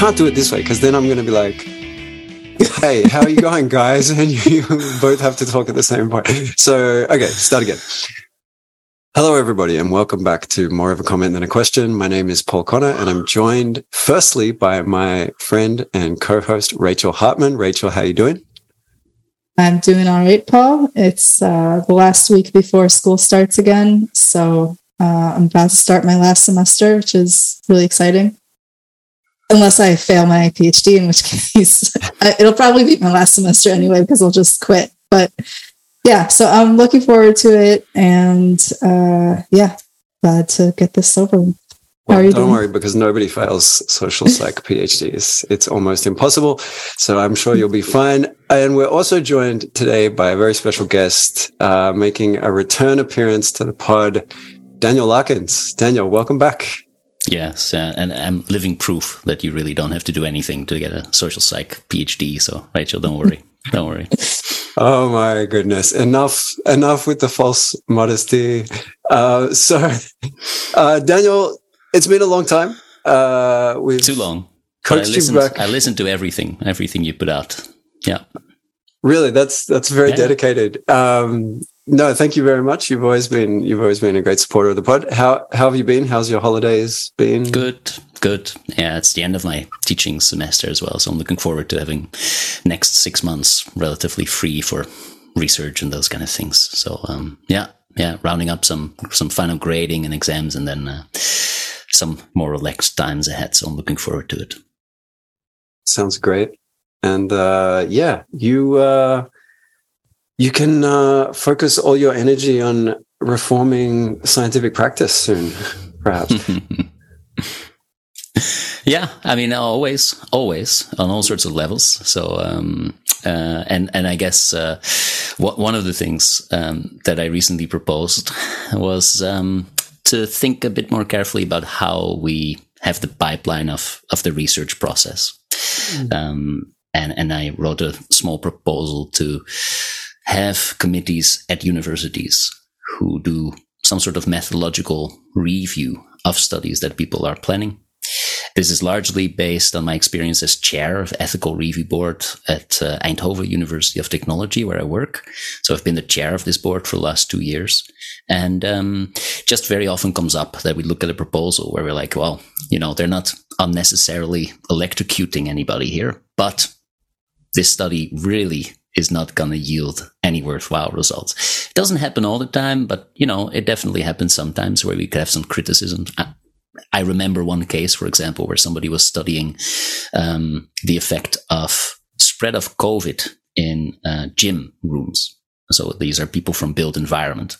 can't do it this way because then I'm going to be like, hey, how are you going, guys? And you both have to talk at the same point. So, okay, start again. Hello, everybody, and welcome back to More of a Comment Than a Question. My name is Paul Connor, and I'm joined firstly by my friend and co-host, Rachel Hartman. Rachel, how are you doing? I'm doing all right, Paul. It's the last week before school starts again, so I'm about to start my last semester, which is really exciting. Unless I fail my PhD, in which case it'll probably be my last semester anyway, because I'll just quit. But yeah, so I'm looking forward to it, and glad to get this over. Well, don't worry, because nobody fails social psych PhDs. It's almost impossible, so I'm sure you'll be fine. And we're also joined today by a very special guest, making a return appearance to the pod, Daniël Lakens. Daniel, welcome back. Yes, and I'm living proof that you really don't have to do anything to get a social psych PhD, so Rachel, don't worry. Don't worry. Oh my goodness. Enough with the false modesty. So, Daniel, it's been a long time. Too long. I listened to everything you put out. Yeah. Really? That's very dedicated. No, thank you very much. You've always been a great supporter of the pod. How have you been? How's your holidays been? Good. Yeah, it's the end of my teaching semester as well, so I'm looking forward to having next 6 months relatively free for research and those kind of things. So rounding up some final grading and exams, and then some more relaxed times ahead. So I'm looking forward to it. Sounds great, and you. You can focus all your energy on reforming scientific practice soon, perhaps. Yeah, I mean, always on all sorts of levels. So, and I guess one of the things that I recently proposed was to think a bit more carefully about how we have the pipeline of the research process. Mm. And I wrote a small proposal to have committees at universities who do some sort of methodological review of studies that people are planning. This is largely based on my experience as chair of ethical review board at Eindhoven University of Technology, where I work. So I've been the chair of this board for the last 2 years. And just very often comes up that we look at a proposal where we're like, well, they're not unnecessarily electrocuting anybody here, but this study really is not going to yield any worthwhile results. It doesn't happen all the time, but it definitely happens sometimes where we could have some criticism. I remember one case, for example, where somebody was studying the effect of spread of COVID in gym rooms. So these are people from built environment.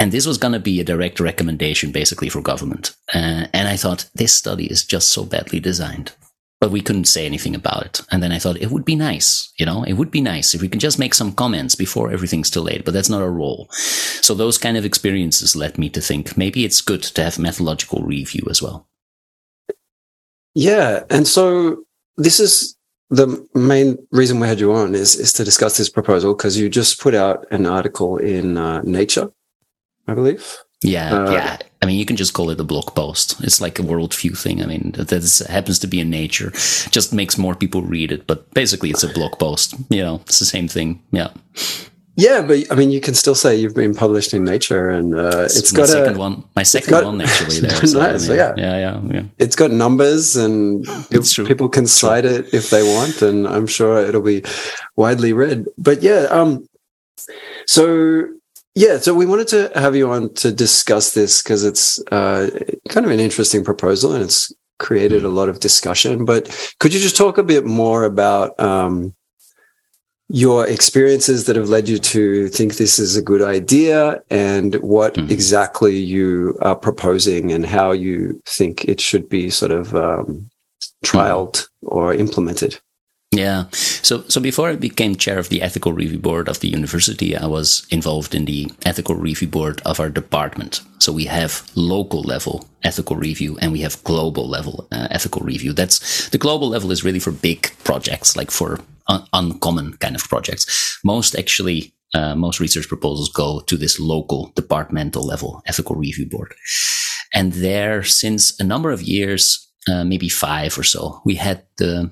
And this was going to be a direct recommendation basically for government. And I thought, this study is just so badly designed. But we couldn't say anything about it. And then I thought, it would be nice, if we can just make some comments before everything's too late, but that's not our role. So those kind of experiences led me to think maybe it's good to have methodological review as well. Yeah. And so this is the main reason we had you on is to discuss this proposal, because you just put out an article in Nature, I believe. Yeah. I mean, you can just call it a blog post. It's like a worldview thing. I mean, that happens to be in Nature. Just makes more people read it. But basically, it's a blog post. It's the same thing. Yeah. Yeah, but I mean, you can still say you've been published in Nature, and it's got my second one actually. There, nice, yeah. It's got numbers, and people can cite it if they want, and I'm sure it'll be widely read. But yeah, so we wanted to have you on to discuss this because it's kind of an interesting proposal and it's created a lot of discussion. But could you just talk a bit more about your experiences that have led you to think this is a good idea and what exactly you are proposing and how you think it should be sort of trialed or implemented? Yeah. So before I became chair of the ethical review board of the university, I was involved in the ethical review board of our department. So we have local level ethical review and we have global level ethical review. That's the global level is really for big projects, like for uncommon kind of projects. Most research proposals go to this local departmental level ethical review board. And there, since a number of years, maybe five or so, we had a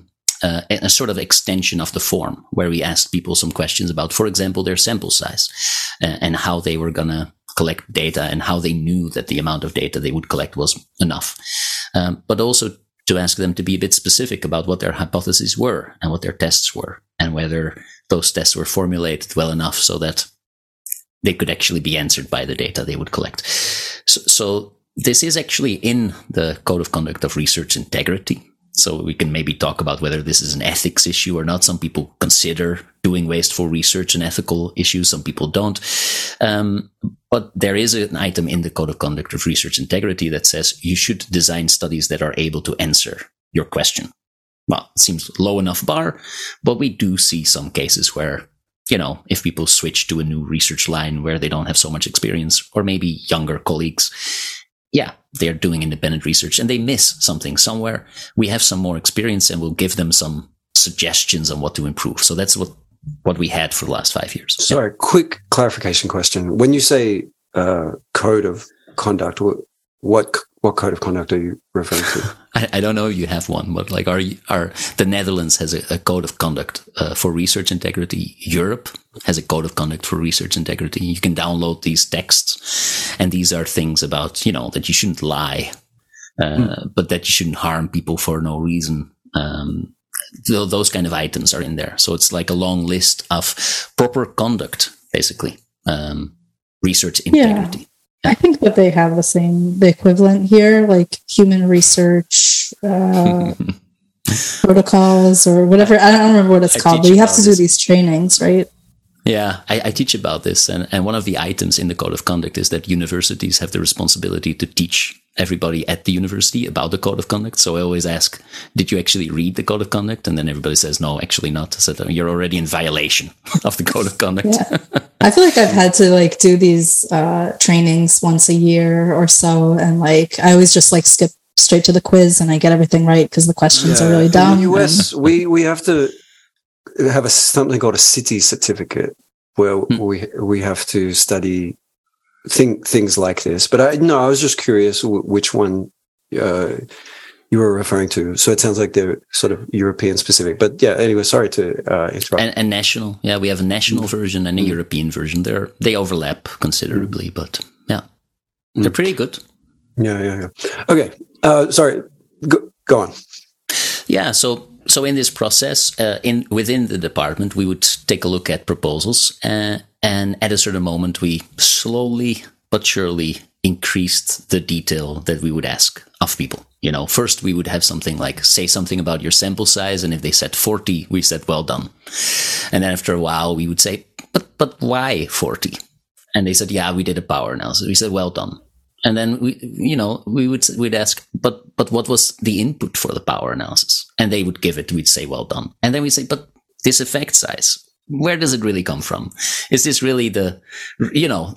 sort of extension of the form where we asked people some questions about, for example, their sample size and how they were going to collect data and how they knew that the amount of data they would collect was enough. But also to ask them to be a bit specific about what their hypotheses were and what their tests were and whether those tests were formulated well enough so that they could actually be answered by the data they would collect. So this is actually in the Code of Conduct of Research Integrity. So we can maybe talk about whether this is an ethics issue or not. Some people consider doing wasteful research an ethical issue. Some people don't. But there is an item in the Code of Conduct of Research Integrity that says you should design studies that are able to answer your question. Well, it seems low enough bar, but we do see some cases where, you know, if people switch to a new research line where they don't have so much experience, or maybe younger colleagues, yeah, they're doing independent research and they miss something somewhere. We have some more experience and we'll give them some suggestions on what to improve. So that's what we had for the last 5 years. Sorry, yeah. Quick clarification question. When you say code of conduct, what code of conduct are you referring to? I don't know if you have one, but like the Netherlands has a code of conduct for research integrity. Europe has a code of conduct for research integrity. You can download these texts, and these are things about, you know, that you shouldn't lie, but that you shouldn't harm people for no reason. Those kind of items are in there. So it's like a long list of proper conduct, basically, research integrity. Yeah. I think that they have the equivalent here, like human research protocols or whatever. I don't remember what it's called, but you have to do these trainings, right? Yeah, I teach about this. And one of the items in the Code of Conduct is that universities have the responsibility to teach everybody at the university about the Code of Conduct. So I always ask, did you actually read the Code of Conduct? And then everybody says, no, actually not. I said, you're already in violation of the Code of Conduct. Yeah. I feel like I've had to like do these trainings once a year or so. And like, I always just like skip straight to the quiz and I get everything right because the questions are really dumb. In the US, we have to have something called a CITI certificate where we have to study things like this. But I was just curious which one you were referring to. So it sounds like they're sort of European specific. But yeah, anyway, sorry to interrupt. And national. Yeah, we have a national version and a European version. They overlap considerably, but yeah, they're pretty good. Yeah. Okay, sorry. Go on. Yeah, so in this process, within the department, we would take a look at proposals, and at a certain moment, we slowly but surely increased the detail that we would ask of people. You know, first we would have something like, say something about your sample size, and if they said 40, we said, well done. And then after a while, we would say, but why 40? And they said, yeah, we did a power analysis. We said, well done. And then we'd ask, but what was the input for the power analysis? And they would give it. We'd say, well done. And then we'd say, but this effect size, where does it really come from? Is this really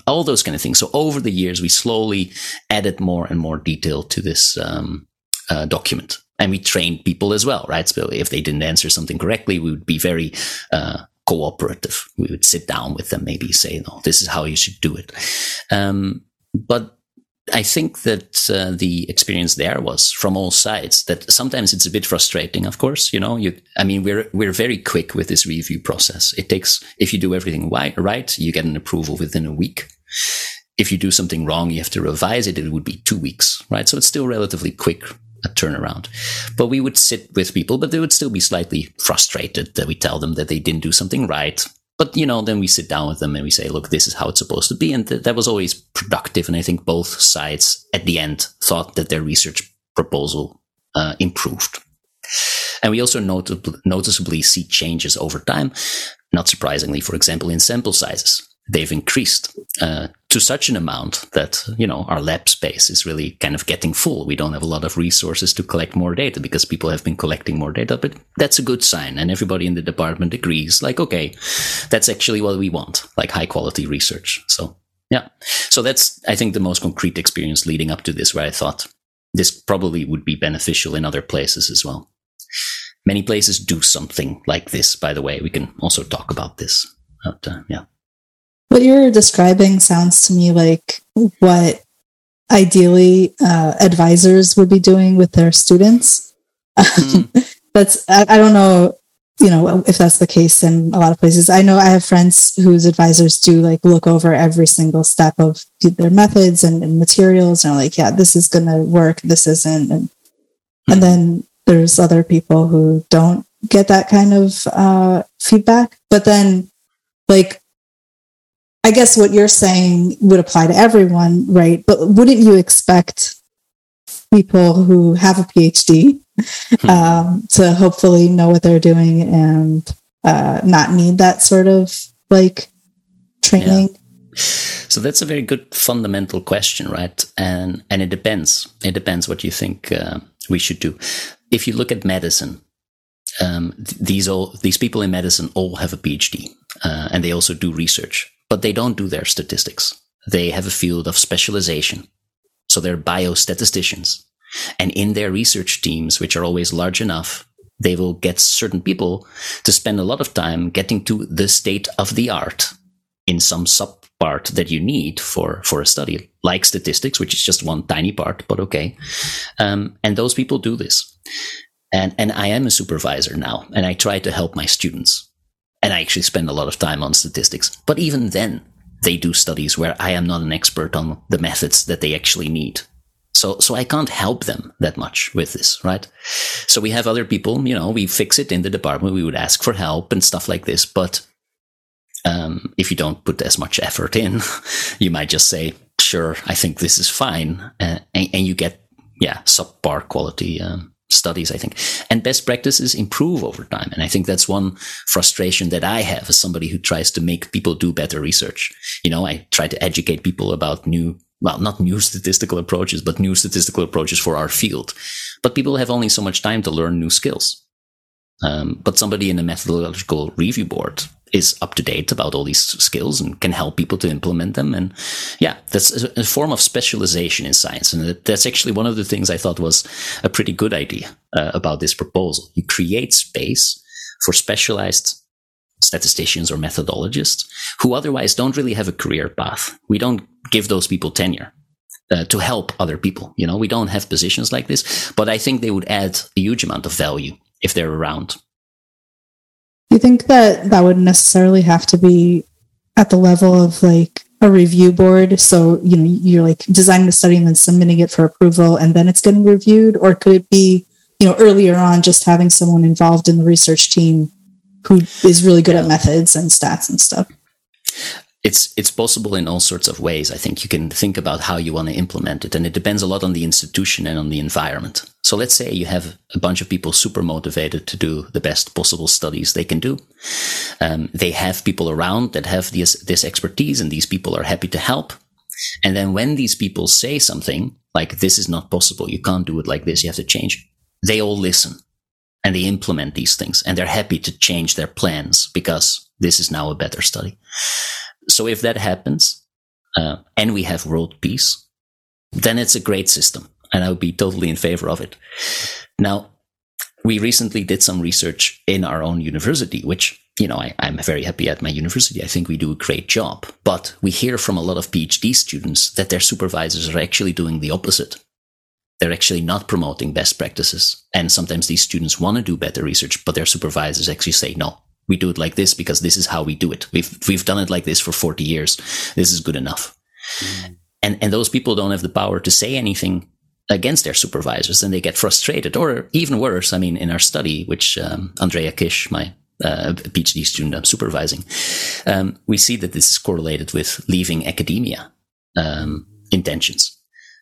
all those kind of things? So over the years, we slowly added more and more detail to this document, and we trained people as well, right? So if they didn't answer something correctly, we would be very cooperative. We would sit down with them, maybe say, no, this is how you should do it. But I think that the experience there was from all sides that sometimes it's a bit frustrating, of course. You know, we're very quick with this review process. It takes, if you do everything right, you get an approval within a week. If you do something wrong, you have to revise it. It would be 2 weeks, right? So it's still relatively quick a turnaround. But we would sit with people, but they would still be slightly frustrated that we tell them that they didn't do something right. But, you know, then we sit down with them and we say, look, this is how it's supposed to be. And that was always productive. And I think both sides at the end thought that their research proposal improved. And we also noticeably see changes over time. Not surprisingly, for example, in sample sizes, they've increased to such an amount that, you know, our lab space is really kind of getting full. We don't have a lot of resources to collect more data because people have been collecting more data, but that's a good sign. And everybody in the department agrees, like, okay, that's actually what we want, like high quality research. So, yeah. So that's, I think, the most concrete experience leading up to this, where I thought this probably would be beneficial in other places as well. Many places do something like this, by the way. We can also talk about this. But, yeah. What you're describing sounds to me like what ideally advisors would be doing with their students. I don't know, you know, if that's the case in a lot of places. I know I have friends whose advisors do like look over every single step of their methods and materials, and are like, yeah, this is going to work, this isn't. And then there's other people who don't get that kind of feedback. But then, like, I guess what you're saying would apply to everyone, right? But wouldn't you expect people who have a PhD to hopefully know what they're doing and not need that sort of like training? Yeah. So that's a very good fundamental question, right? And it depends. It depends what you think we should do. If you look at medicine, these people in medicine all have a PhD, and they also do research, but they don't do their statistics. They have a field of specialization. So they're biostatisticians. And in their research teams, which are always large enough, they will get certain people to spend a lot of time getting to the state of the art in some subpart that you need for a study, like statistics, which is just one tiny part, but okay. And those people do this. And I am a supervisor now, and I try to help my students. And I actually spend a lot of time on statistics. But even then, they do studies where I am not an expert on the methods that they actually need. So I can't help them that much with this, right? So we have other people, you know, we fix it in the department. We would ask for help and stuff like this. But if you don't put as much effort in, you might just say, sure, I think this is fine. And you get, subpar quality studies, I think. And best practices improve over time. And I think that's one frustration that I have as somebody who tries to make people do better research. You know, I try to educate people about new statistical approaches for our field. But people have only so much time to learn new skills. But somebody in a methodological review board is up to date about all these skills and can help people to implement them. And yeah, that's a form of specialization in science. And that's actually one of the things I thought was a pretty good idea about this proposal. You create space for specialized statisticians or methodologists who otherwise don't really have a career path. We don't give those people tenure to help other people. You know, we don't have positions like this, but I think they would add a huge amount of value if they're around. Do you think that would necessarily have to be at the level of like a review board? So, you know, you're like designing the study and then submitting it for approval and then it's getting reviewed? Or could it be, you know, earlier on just having someone involved in the research team who is really good at methods and stats and stuff? It's possible in all sorts of ways. I think you can think about how you want to implement it. And it depends a lot on the institution and on the environment. So let's say you have a bunch of people super motivated to do the best possible studies they can do. They have people around that have this expertise, and these people are happy to help. And then when these people say something like, this is not possible, you can't do it like this, you have to change, they all listen and they implement these things. And they're happy to change their plans because this is now a better study. So if that happens, and we have world peace, then it's a great system, and I would be totally in favor of it. Now, we recently did some research in our own university, which, you know, I'm very happy at my university. I think we do a great job, but we hear from a lot of PhD students that their supervisors are actually doing the opposite. They're actually not promoting best practices. And sometimes these students want to do better research, but their supervisors actually say, no, we do it like this because this is how we do it. We've done it like this for 40 years. This is good enough. Mm. And those people don't have the power to say anything against their supervisors, and they get frustrated. Or even worse, I mean, in our study, which Andrea Kish, my PhD student I'm supervising, we see that this is correlated with leaving academia intentions.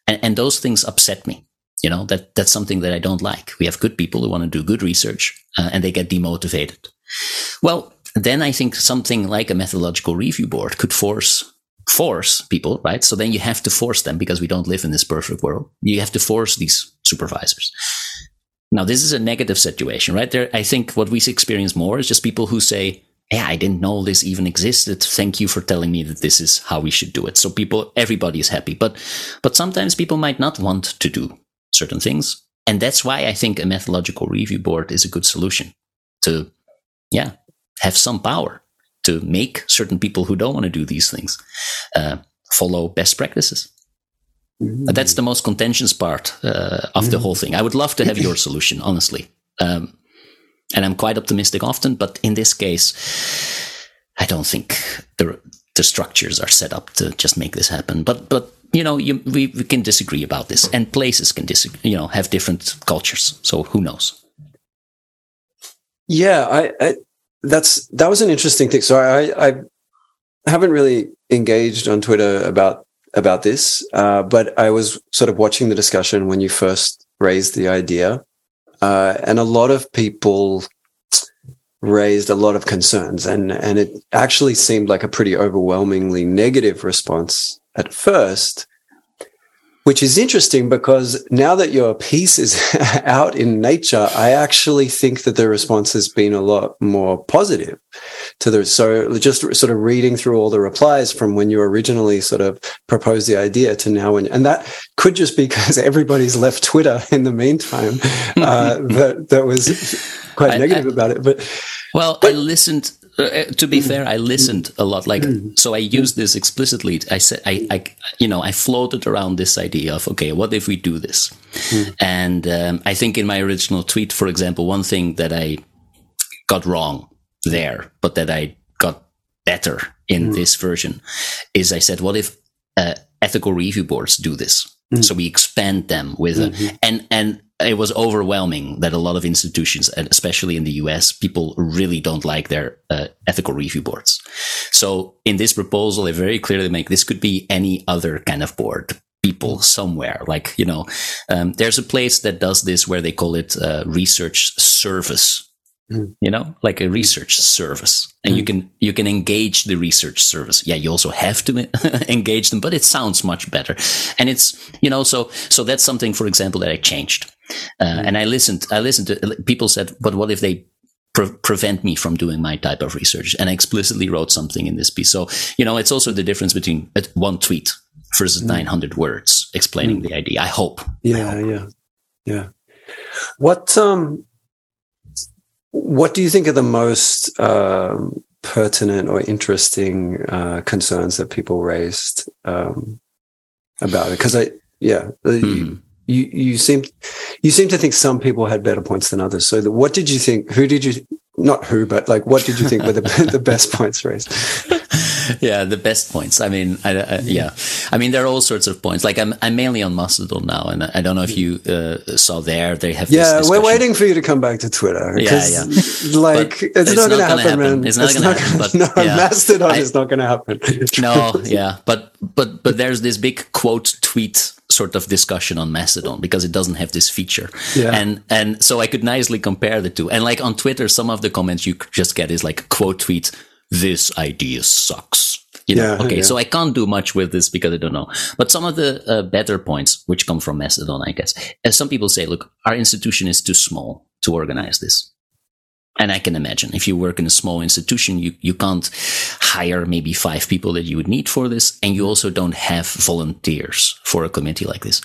And those things upset me. You know, that's something that I don't like. We have good people who want to do good research, and they get demotivated. Well, then I think something like a methodological review board could force people, right? So then you have to force them, because we don't live in this perfect world. You have to force these supervisors. Now, this is a negative situation, right? There, I think what we experience more is just people who say, yeah, I didn't know this even existed. Thank you for telling me that this is how we should do it. So everybody is happy. But sometimes people might not want to do certain things. And that's why I think a methodological review board is a good solution to have some power to make certain people who don't want to do these things follow best practices. That's the most contentious part of the whole thing. I would love to have your solution, honestly. And I'm quite optimistic often, but in this case, I don't think the structures are set up to just make this happen. But you know, we can disagree about this, and places can disagree, you know, have different cultures. So who knows? Yeah, that was an interesting thing. So I haven't really engaged on Twitter about this, but I was sort of watching the discussion when you first raised the idea. And a lot of people raised a lot of concerns, and it actually seemed like a pretty overwhelmingly negative response at first, which is interesting because now that your piece is out in Nature, I actually think that the response has been a lot more positive to the. So just sort of reading through all the replies from when you originally sort of proposed the idea to now, and that could just be because everybody's left Twitter in the meantime. That was quite negative about it. But I listened. To be fair, I listened a lot. Like, so I used this explicitly. I said, I floated around this idea of, okay, what if we do this? And I think in my original tweet, for example, one thing that I got wrong there, but that I got better in this version, is I said, what if ethical review boards do this? So we expand them with and it was overwhelming that a lot of institutions, and especially in the US, people really don't like their ethical review boards. So in this proposal, they very clearly make this could be any other kind of board, people somewhere. Like, you know, there's a place that does this where they call it research service, you know, like a research service. And you can engage the research service. Yeah, you also have to engage them, but it sounds much better. And it's, you know, so that's something, for example, that I changed. And I listened to people said, but what if they prevent me from doing my type of research? And I explicitly wrote something in this piece. So, you know, it's also the difference between one tweet versus 900 words explaining the idea. I hope. Yeah. What do you think are the most pertinent or interesting concerns that people raised about it? Because You seem to think some people had better points than others. So what did you think? What did you think were the best points raised? Yeah, the best points. I mean, there are all sorts of points. Like I'm mainly on Mastodon now, and I don't know if you saw there. They have this we're waiting for you to come back to Twitter. Like it's not going to happen, man. It's not going to happen. Mastodon is not going to happen. But there's this big quote tweet sort of discussion on Mastodon because it doesn't have this feature. And so I could nicely compare the two. And like on Twitter, some of the comments you just get is like quote tweet, this idea sucks. So I can't do much with this because I don't know. But some of the better points, which come from Mastodon, I guess, as some people say, look, our institution is too small to organize this. And I can imagine if you work in a small institution, you can't hire maybe 5 people that you would need for this. And you also don't have volunteers for a committee like this.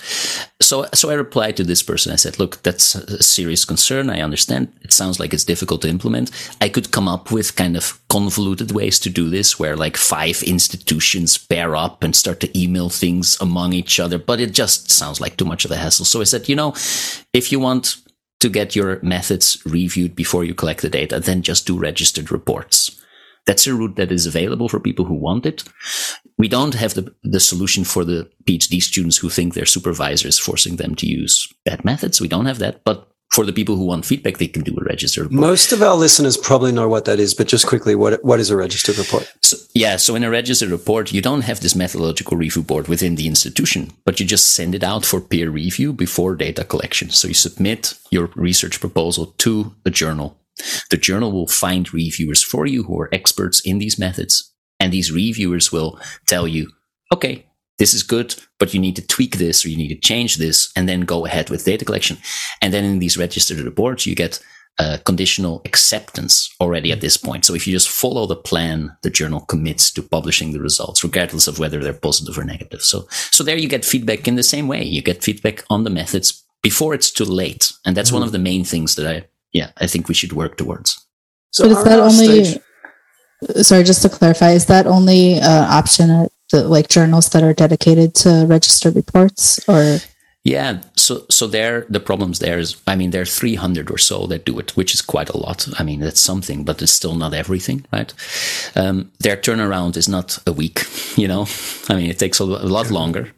So I replied to this person. I said, look, that's a serious concern. I understand. It sounds like it's difficult to implement. I could come up with kind of convoluted ways to do this where like 5 institutions pair up and start to email things among each other. But it just sounds like too much of a hassle. So I said, you know, if you want to get your methods reviewed before you collect the data, then just do registered reports. That's a route that is available for people who want it. We don't have the solution for the PhD students who think their supervisor is forcing them to use bad methods. We don't have that, but for the people who want feedback, they can do a registered report. Most of our listeners probably know what that is, but just quickly, what is a registered report? So in a registered report, you don't have this methodological review board within the institution, but you just send it out for peer review before data collection. So you submit your research proposal to a journal. The journal will find reviewers for you who are experts in these methods, and these reviewers will tell you, okay, this is good, but you need to tweak this or you need to change this, and then go ahead with data collection. And then in these registered reports, you get conditional acceptance already at this point. So if you just follow the plan, the journal commits to publishing the results, regardless of whether they're positive or negative. So there you get feedback in the same way. You get feedback on the methods before it's too late. And that's one of the main things that I think we should work towards. So is that only, just to clarify, is that only option at the, like, journals that are dedicated to register reports, or? Yeah. So there, the problems there is, I mean, there are 300 or so that do it, which is quite a lot. I mean, that's something, but it's still not everything, right? Their turnaround is not a week, you know? I mean, it takes a lot longer.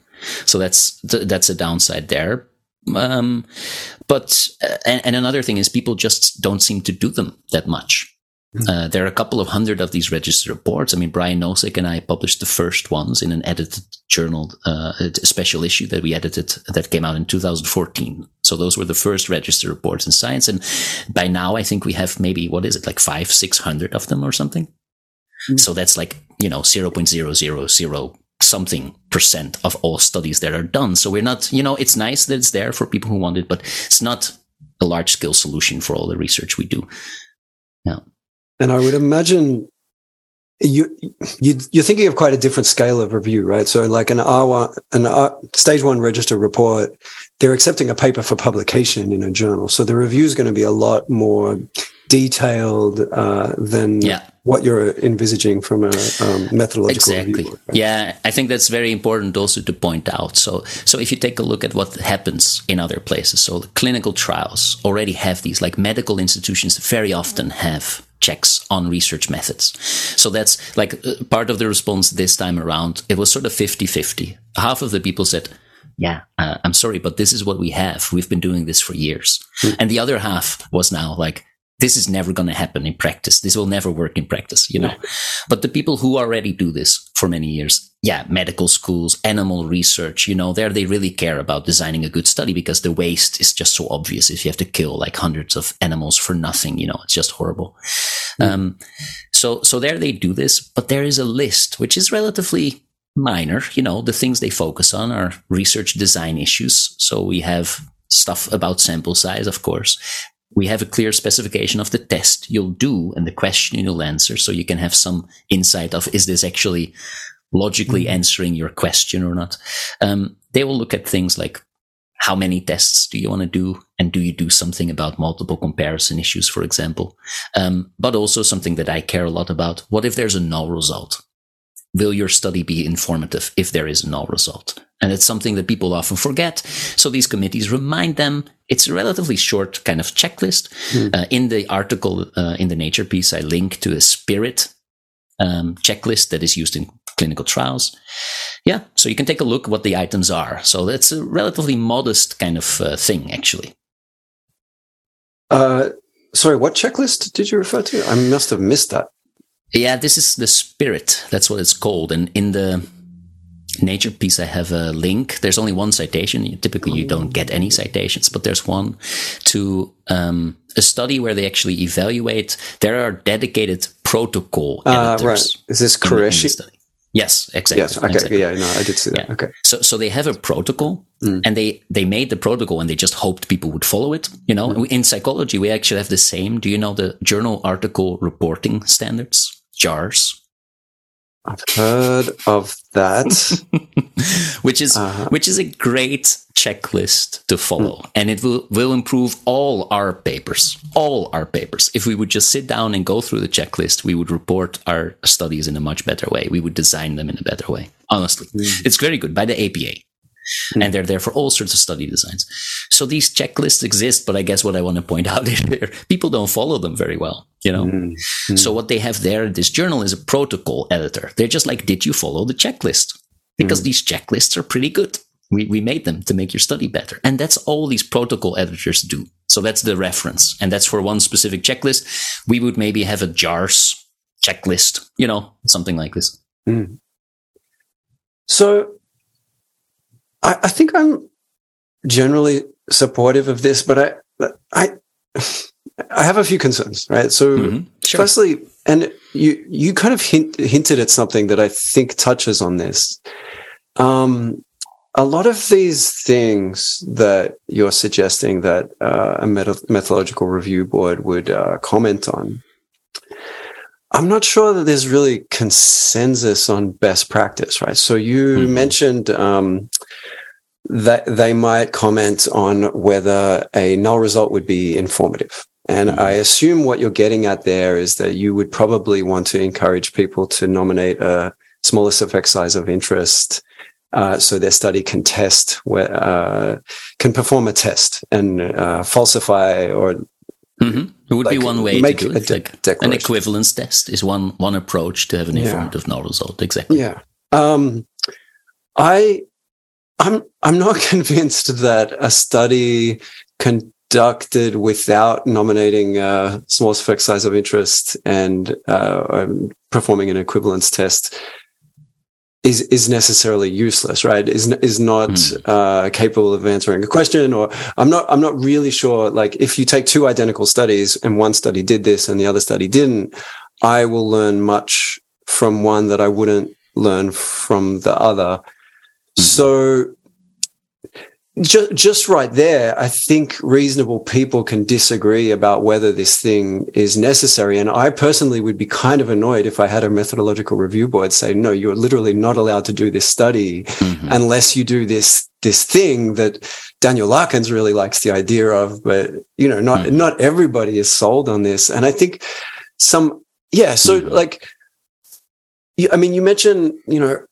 So that's a downside there. But, and another thing is people just don't seem to do them that much. There are a couple of hundred of these registered reports. I mean, Brian Nosek and I published the first ones in an edited journal, a special issue that we edited that came out in 2014. So those were the first registered reports in science. And by now, I think we have maybe, what is it, like 500-600 of them or something? Mm-hmm. So that's like, you know, 0.000 something percent of all studies that are done. So we're not, you know, it's nice that it's there for people who want it, but it's not a large scale solution for all the research we do. Yeah. And I would imagine you're thinking of quite a different scale of review, right? So like an R stage one register report, they're accepting a paper for publication in a journal. So the review is going to be a lot more detailed than what you're envisaging from a methodological review. Exactly. Right? Yeah, I think that's very important also to point out. So if you take a look at what happens in other places, so the clinical trials already have these, like medical institutions very often have checks on research methods. So that's like part of the response this time around. It was sort of 50-50. Half of the people said, I'm sorry, but this is what we have. We've been doing this for years. Mm-hmm. And the other half was now like, this is never going to happen in practice. This will never work in practice, you know. Mm-hmm. But the people who already do this for many years, medical schools, animal research, you know, there they really care about designing a good study because the waste is just so obvious. If you have to kill like hundreds of animals for nothing, you know, it's just horrible. Mm-hmm. So there they do this, but there is a list which is relatively minor. You know, the things they focus on are research design issues. So we have stuff about sample size, of course. We have a clear specification of the test you'll do and the question you'll answer. So you can have some insight of, is this actually logically answering your question or not? They will look at things like, how many tests do you want to do? And do you do something about multiple comparison issues, for example? But also something that I care a lot about. What if there's a null result? Will your study be informative if there is a null result? And it's something that people often forget. So these committees remind them. It's a relatively short kind of checklist. Mm. In the article, in the Nature piece, I link to a SPIRIT checklist that is used in clinical trials. Yeah, so you can take a look what the items are. So that's a relatively modest kind of thing, actually. Sorry, what checklist did you refer to? I must have missed that. Yeah, this is the SPIRIT. That's what it's called. And in the Nature piece, I have a link. There's only one citation. Typically, you don't get any citations, but there's one to a study where they actually evaluate. There are dedicated protocol editors. Right. Is this Qureshi? Yes, exactly. Yes, okay. Exactly. Yeah, no, I did see that. Yeah. Okay. So they have a protocol, and they made the protocol, and they just hoped people would follow it. You know, in psychology, we actually have the same. Do you know the Journal Article Reporting Standards, JARS? I've heard of that, which is a great checklist to follow, and it will improve all our papers. If we would just sit down and go through the checklist, we would report our studies in a much better way. We would design them in a better way. Honestly, it's very good by the APA, and they're there for all sorts of study designs. So these checklists exist, but I guess what I want to point out is people don't follow them very well, you know. So what they have there in this journal is a protocol editor. They're just like, did you follow the checklist? Because these checklists are pretty good. We made them to make your study better. And that's all these protocol editors do. So that's the reference. And that's for one specific checklist. We would maybe have a JARS checklist, you know, something like this. So I think I'm generally supportive of this, but I have a few concerns, right? So firstly, and you kind of hinted at something that I think touches on this. A lot of these things that you're suggesting that a methodological review board would comment on, I'm not sure that there's really consensus on best practice, right? So you mentioned that they might comment on whether a null result would be informative. And I assume what you're getting at there is that you would probably want to encourage people to nominate a smallest effect size of interest, so their study can test where, can perform a test and falsify or it would be one way to do it. Like an equivalence test is one approach to have an informative null result. Exactly. Yeah. I'm not convinced that a study conducted without nominating a small effect size of interest and performing an equivalence test is necessarily useless, right? Is not capable of answering a question, or I'm not really sure. Like, if you take two identical studies and one study did this and the other study didn't, I will learn much from one that I wouldn't learn from the other. So just right there, I think reasonable people can disagree about whether this thing is necessary. And I personally would be kind of annoyed if I had a methodological review board say, no, you're literally not allowed to do this study unless you do this thing that Daniël Lakens really likes the idea of, but, you know, not everybody is sold on this. And I think I mean, you mentioned, you know,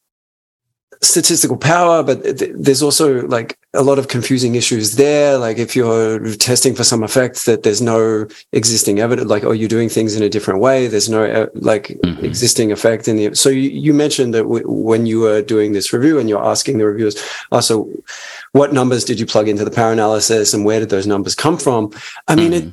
statistical power, but there's also like a lot of confusing issues there. Like, if you're testing for some effect that there's no existing evidence, like, or you're doing things in a different way, there's no existing effect in the. So you mentioned that when you were doing this review and you're asking the reviewers, so what numbers did you plug into the power analysis and where did those numbers come from? I mean,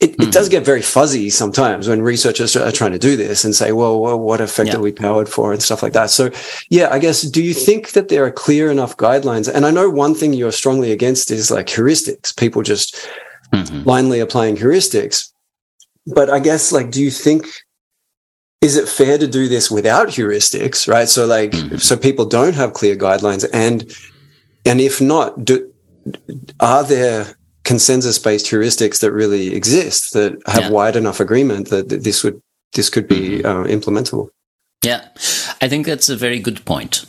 it does get very fuzzy sometimes when researchers are trying to do this and say, well what effect are we powered for and stuff like that. So, yeah, I guess, do you think that there are clear enough guidelines? And I know one thing you're strongly against is like heuristics, people just blindly applying heuristics. But I guess, like, do you think, is it fair to do this without heuristics, right? So, like, so people don't have clear guidelines. And if not, are there consensus-based heuristics that really exist that have wide enough agreement that this could be implementable? Yeah, I think that's a very good point.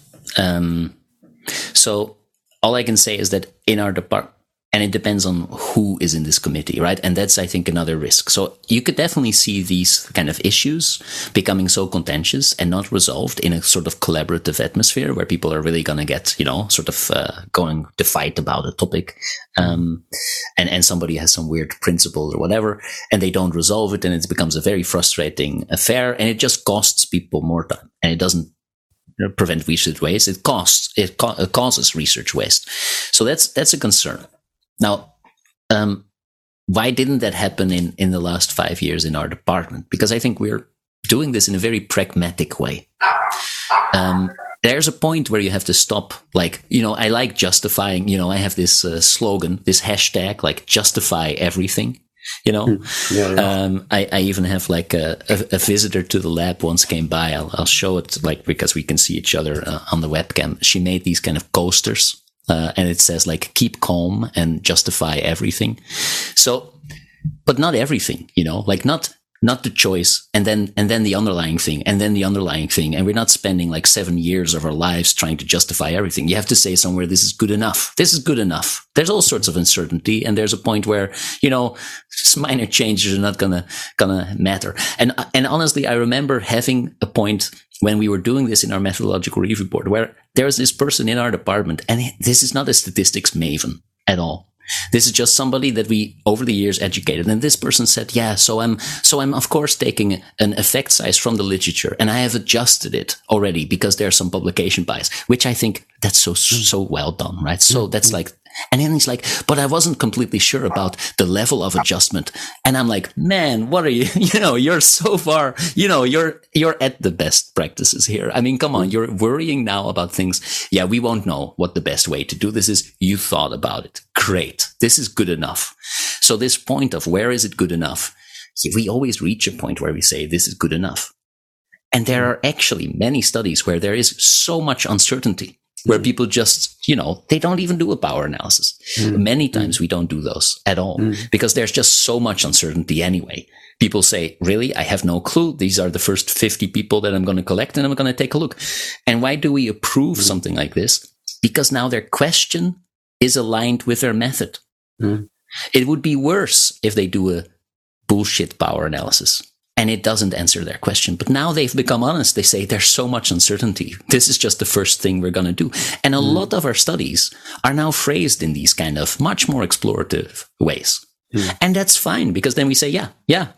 So all I can say is that in our department, and it depends on who is in this committee, right? And that's, I think, another risk. So you could definitely see these kind of issues becoming so contentious and not resolved in a sort of collaborative atmosphere where people are really going to get, you know, sort of going to fight about a topic. And somebody has some weird principle or whatever, and they don't resolve it. And it becomes a very frustrating affair. And it just costs people more time. And it doesn't prevent research waste. It causes research waste. So that's a concern. Now, why didn't that happen in the last 5 years in our department? Because I think we're doing this in a very pragmatic way. There's a point where you have to stop. Like, you know, I like justifying, you know, I have this slogan, this hashtag, like, justify everything, you know. Yeah. I even have like a visitor to the lab once came by. I'll show it, like, because we can see each other on the webcam. She made these kind of coasters. And it says, like, keep calm and justify everything. So, but not everything, you know, like not the choice. And then the underlying thing, and then the underlying thing. And we're not spending like 7 years of our lives trying to justify everything. You have to say somewhere, this is good enough. This is good enough. There's all sorts of uncertainty. And there's a point where, you know, minor changes are not gonna matter. And honestly, I remember having a point when we were doing this in our methodological review board, where there's this person in our department, and this is not a statistics maven at all. This is just somebody that we over the years educated. And this person said, yeah, so I'm of course taking an effect size from the literature, and I have adjusted it already because there's some publication bias, which I think that's so well done, right? So that's like, and then he's like, but I wasn't completely sure about the level of adjustment. And I'm like, man, what are you, you know, you're so far, you know, you're at the best practices here. I mean, come on, you're worrying now about things. Yeah, we won't know what the best way to do this is. You thought about it. Great. This is good enough. So this point of where is it good enough? We always reach a point where we say this is good enough. And there are actually many studies where there is so much uncertainty, where people just, you know, they don't even do a power analysis. Many times we don't do those at all because there's just so much uncertainty anyway. People say, really? I have no clue. These are the first 50 people that I'm going to collect, and I'm going to take a look. And why do we approve something like this? Because now their question is aligned with their method. It would be worse if they do a bullshit power analysis. and it doesn't answer their question. But now they've become honest. They say there's so much uncertainty. This is just the first thing we're going to do. And a lot of our studies are now phrased in these kind of much more explorative ways. Mm. And that's fine, because then we say,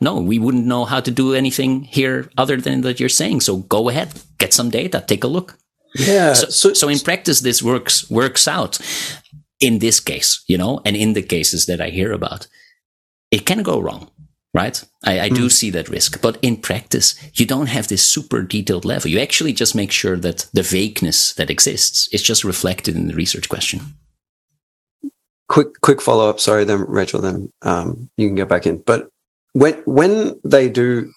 no, we wouldn't know how to do anything here other than that you're saying. So go ahead, get some data, take a look. Yeah. So in practice, this works out in this case, and in the cases that I hear about, it can go wrong. Right? I do see that risk. But in practice, you don't have this super detailed level. You actually just make sure that the vagueness that exists is just reflected in the research question. Quick follow-up. Sorry, then Rachel, then you can get back in. But when they do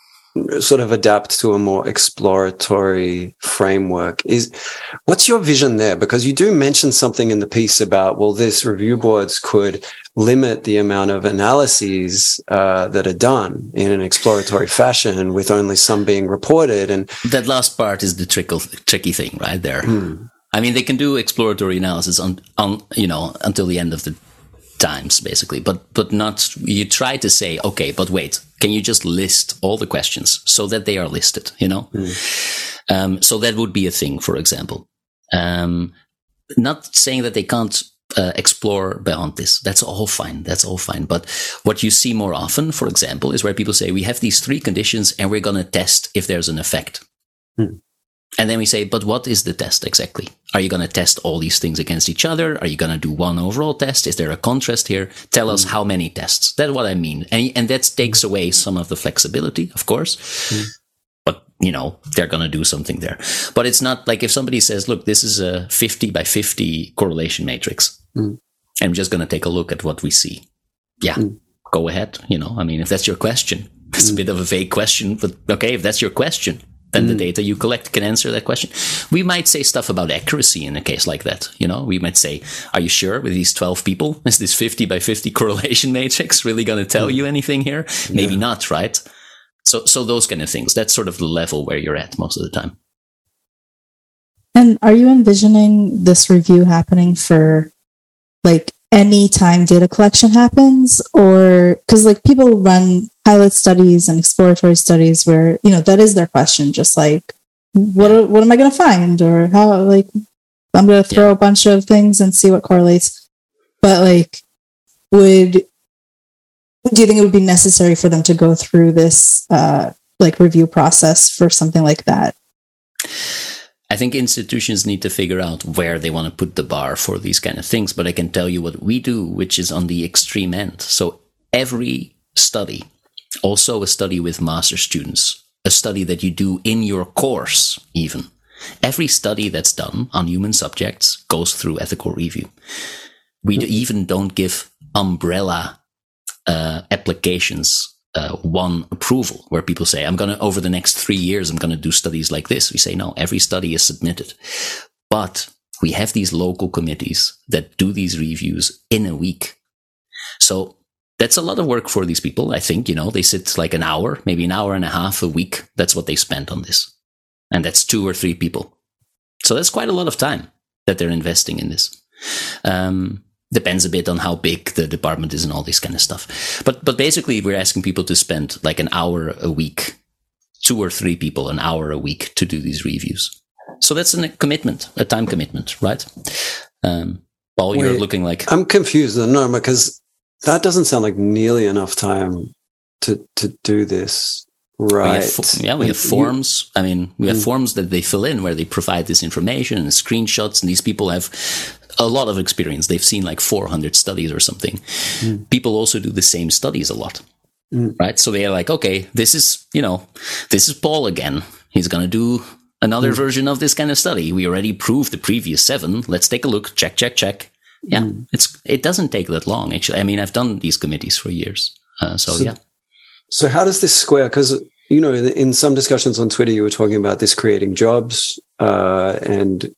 sort of adapt to a more exploratory framework, what's your vision there? Because you do mention something in the piece about, this review boards could limit the amount of analyses that are done in an exploratory fashion, with only some being reported. And that last part is the tricky thing right there. I mean, they can do exploratory analysis on until the end of the times, basically, but not, you try to say, okay, but wait, can you just list all the questions so that they are listed, So that would be a thing, for example. Not saying that they can't explore beyond this. That's all fine. But what you see more often, for example, is where people say, we have these three conditions and we're going to test if there's an effect. And then we say, but what is the test exactly? Are you going to test all these things against each other? Are you going to do one overall test? Is there a contrast here? Tell us how many tests. That's what I mean. And that takes away some of the flexibility, of course. But, they're going to do something there. But it's not like if somebody says, look, this is a 50-by-50 correlation matrix. I'm just going to take a look at what we see. Yeah, go ahead. If that's your question. It's a bit of a vague question, but okay, if that's your question, then the data you collect can answer that question. We might say stuff about accuracy in a case like that. We might say, are you sure with these 12 people? Is this 50-by-50 correlation matrix really going to tell you anything here? Maybe not, right? So those kind of things. That's sort of the level where you're at most of the time. And are you envisioning this review happening for, any time data collection happens? Or, because, people run pilot studies and exploratory studies where, that is their question, just what am I going to find? Or how, I'm going to throw a bunch of things and see what correlates. But, do you think it would be necessary for them to go through this, review process for something like that? I think institutions need to figure out where they want to put the bar for these kind of things. But I can tell you what we do, which is on the extreme end. So every study, also a study with master students, a study that you do in your course, even every study that's done on human subjects goes through ethical review. We even don't give umbrella applications one approval, where people say, over the next 3 years, I'm going to do studies like this. We say, no, every study is submitted. But we have these local committees that do these reviews in a week. So that's a lot of work for these people. I think, they sit an hour, maybe an hour and a half a week. That's what they spend on this. And that's 2 or 3 people. So that's quite a lot of time that they're investing in this. Depends a bit on how big the department is and all this kind of stuff. But basically, we're asking people to spend an hour a week, 2 or 3 people an hour a week to do these reviews. So that's a commitment, a time commitment, right? Paul, you're looking like... I'm confused. No, because that doesn't sound like nearly enough time to do this, right? We have forms. We have forms that they fill in where they provide this information and screenshots. And these people have a lot of experience. They've seen 400 studies or something. People also do the same studies a lot, right? So they're okay, this is Paul again. He's going to do another version of this kind of study. We already proved the previous 7. Let's take a look. Check. Yeah. It doesn't take that long, actually. I've done these committees for years. So how does this square? Because, in some discussions on Twitter, you were talking about this creating jobs, and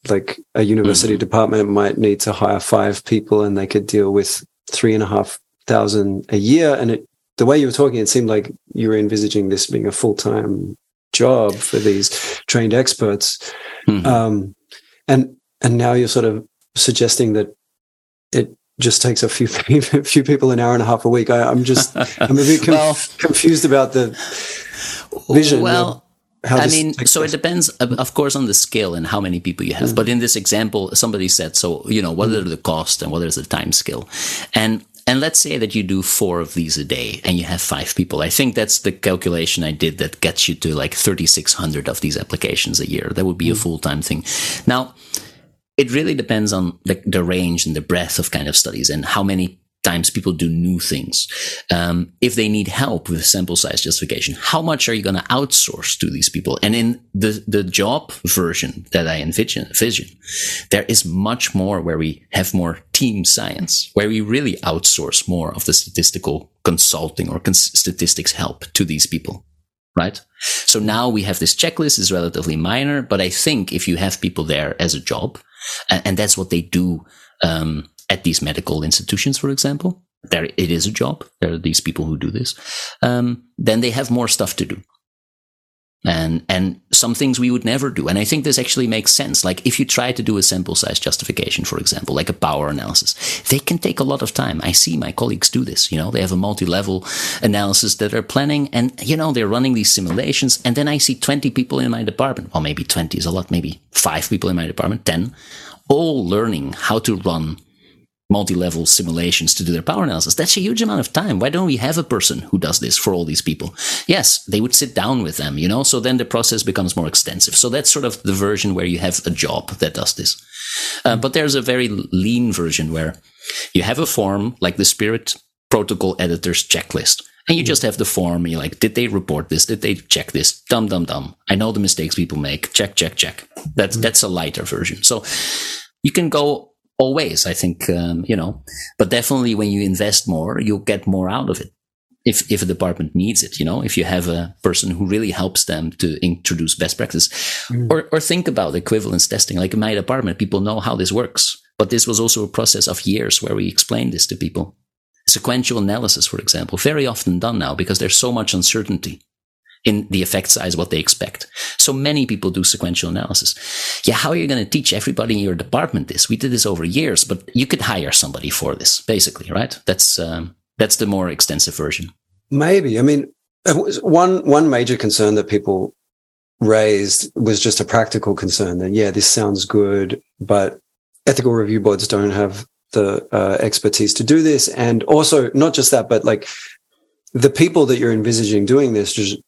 a university department might need to hire 5 people and they could deal with 3,500 a year. And the way you were talking, it seemed like you were envisaging this being a full-time job for these trained experts. And now you're sort of suggesting that it just takes a few people an hour and a half a week. I'm a bit confused about the... vision? Well, so it depends, of course, on the scale and how many people you have. Mm-hmm. But in this example, somebody said, so, what are the cost and what is the time scale? And let's say that you do 4 of these a day and you have 5 people. I think that's the calculation I did that gets you to like 3,600 of these applications a year. That would be a full-time thing. Now, it really depends on the range and the breadth of kind of studies and how many times people do new things. If they need help with sample size justification, how much are you going to outsource to these people? And in the job version that I envision, there is much more where we have more team science, where we really outsource more of the statistical consulting or statistics help to these people, right? So now we have this checklist. It's relatively minor, but I think if you have people there as a job, and that's what they do, at these medical institutions, for example, there it is a job. There are these people who do this. Then they have more stuff to do, and some things we would never do. And I think this actually makes sense. Like if you try to do a sample size justification, for example, like a power analysis, they can take a lot of time. I see my colleagues do this. They have a multi-level analysis that they're planning, and they're running these simulations. And then I see 20 people in my department. Well, maybe 20 is a lot. Maybe 5 people in my department, 10, all learning how to run multi-level simulations to do their power analysis. That's a huge amount of time. Why don't we have a person who does this for all these people? Yes, they would sit down with them, so then the process becomes more extensive. So that's sort of the version where you have a job that does this. But there's a very lean version where you have a form like the SPIRIT protocol editor's checklist. And you just have the form. And you're like, did they report this? Did they check this? Dumb. I know the mistakes people make. Check. That's a lighter version. So you can go always, I think, but definitely when you invest more, you'll get more out of it. If a department needs it, if you have a person who really helps them to introduce best practice, or think about equivalence testing. Like in my department, people know how this works, but this was also a process of years where we explained this to people. Sequential analysis, for example, very often done now because there's so much uncertainty in the effect size, what they expect. So many people do sequential analysis. Yeah, how are you going to teach everybody in your department this? We did this over years, but you could hire somebody for this, basically, right? That's the more extensive version. Maybe. I mean, one major concern that people raised was just a practical concern that, yeah, this sounds good, but ethical review boards don't have the expertise to do this. And also, not just that, but like the people that you're envisaging doing this just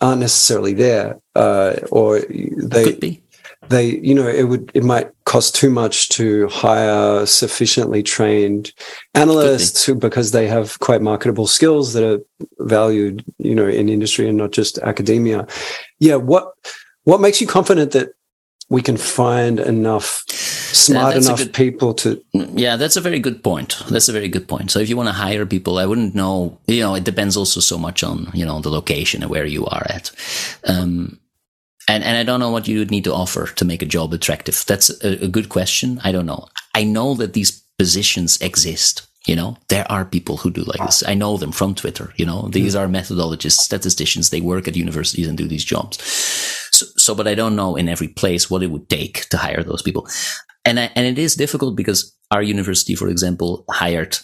aren't necessarily there, or they could be. It might cost too much to hire sufficiently trained analysts because they have quite marketable skills that are valued, in industry and not just academia. Yeah, what makes you confident that we can find enough smart enough people to... Yeah, that's a very good point. So if you want to hire people, I wouldn't know, it depends also so much on, the location and where you are at. And I don't know what you would need to offer to make a job attractive. That's a good question. I don't know. I know that these positions exist. There are people who do like this. I know them from Twitter. These are methodologists, statisticians. They work at universities and do these jobs. So, but I don't know in every place what it would take to hire those people. And it is difficult because our university, for example, hired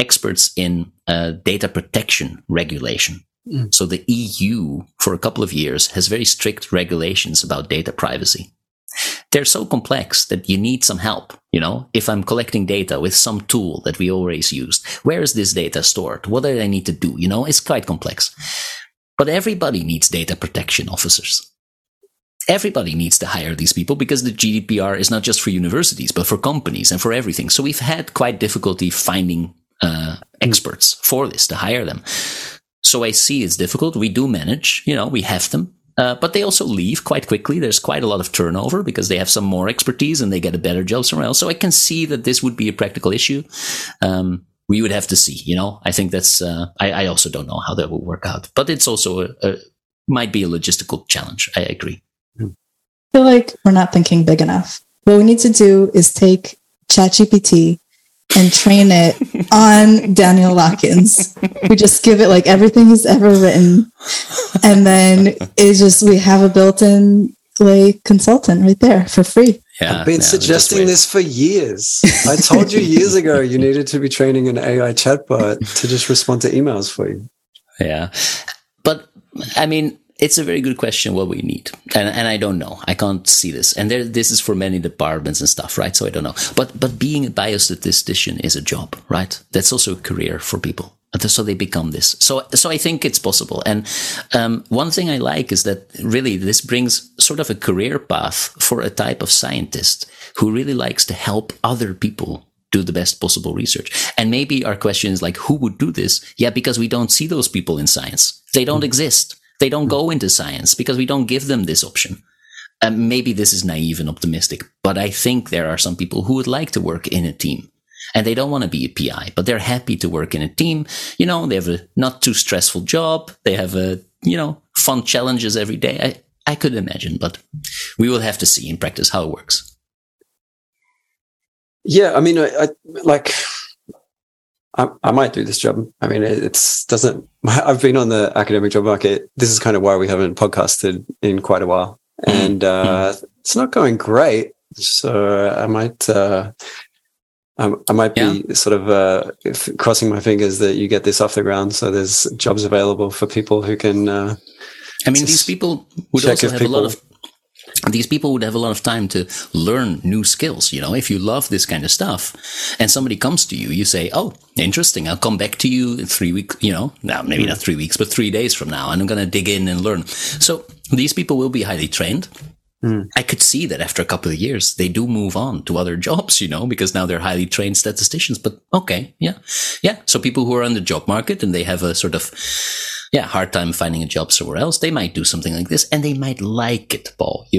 experts in data protection regulation. So the EU, for a couple of years, has very strict regulations about data privacy. They're so complex that you need some help. If I'm collecting data with some tool that we always used, where is this data stored? What do I need to do? It's quite complex. But everybody needs data protection officers. Everybody needs to hire these people because the GDPR is not just for universities, but for companies and for everything. So we've had quite difficulty finding experts for this, to hire them. So I see it's difficult. We do manage, we have them, but they also leave quite quickly. There's quite a lot of turnover because they have some more expertise and they get a better job somewhere else. So I can see that this would be a practical issue. We would have to see, I think that's, I also don't know how that will work out, but it's also might be a logistical challenge. I agree. I feel like we're not thinking big enough. What we need to do is take ChatGPT and train it on Daniël Lakens. We just give it like everything he's ever written, and then we have a built-in like consultant right there for free. Yeah, I've been suggesting this for years. I told you years ago you needed to be training an AI chatbot to just respond to emails for you. Yeah, but I mean, it's a very good question what we need. And I don't know. I can't see this. And there, this is for many departments and stuff, right? So I don't know. But being a biostatistician is a job, right? That's also a career for people. So they become this. So I think it's possible. And one thing I like is that really this brings sort of a career path for a type of scientist who really likes to help other people do the best possible research. And maybe our question is like, who would do this? Yeah, because we don't see those people in science. They don't exist. They don't go into science because we don't give them this option. Maybe this is naive and optimistic, but I think there are some people who would like to work in a team. And they don't want to be a PI, but they're happy to work in a team. You know, they have a not too stressful job. They have a, you know, fun challenges every day. I could imagine, but we will have to see in practice how it works. Yeah, I mean, I might do this job. I mean, I've been on the academic job market. This is kind of why we haven't podcasted in quite a while. And it's not going great. So I might... I might be sort of crossing my fingers that you get this off the ground, so there's jobs available for people who can. I mean, these people would also have a lot of time to learn new skills. You know, if you love this kind of stuff, and somebody comes to you, you say, "Oh, interesting! I'll come back to you in 3 weeks." You know, now maybe not 3 weeks, but 3 days from now, and I'm going to dig in and learn. So these people will be highly trained. I could see that after a couple of years, they do move on to other jobs, you know, because now they're highly trained statisticians. But okay, yeah. Yeah. So people who are on the job market and they have a sort of, hard time finding a job somewhere else, they might do something like this and they might like it, Paul. I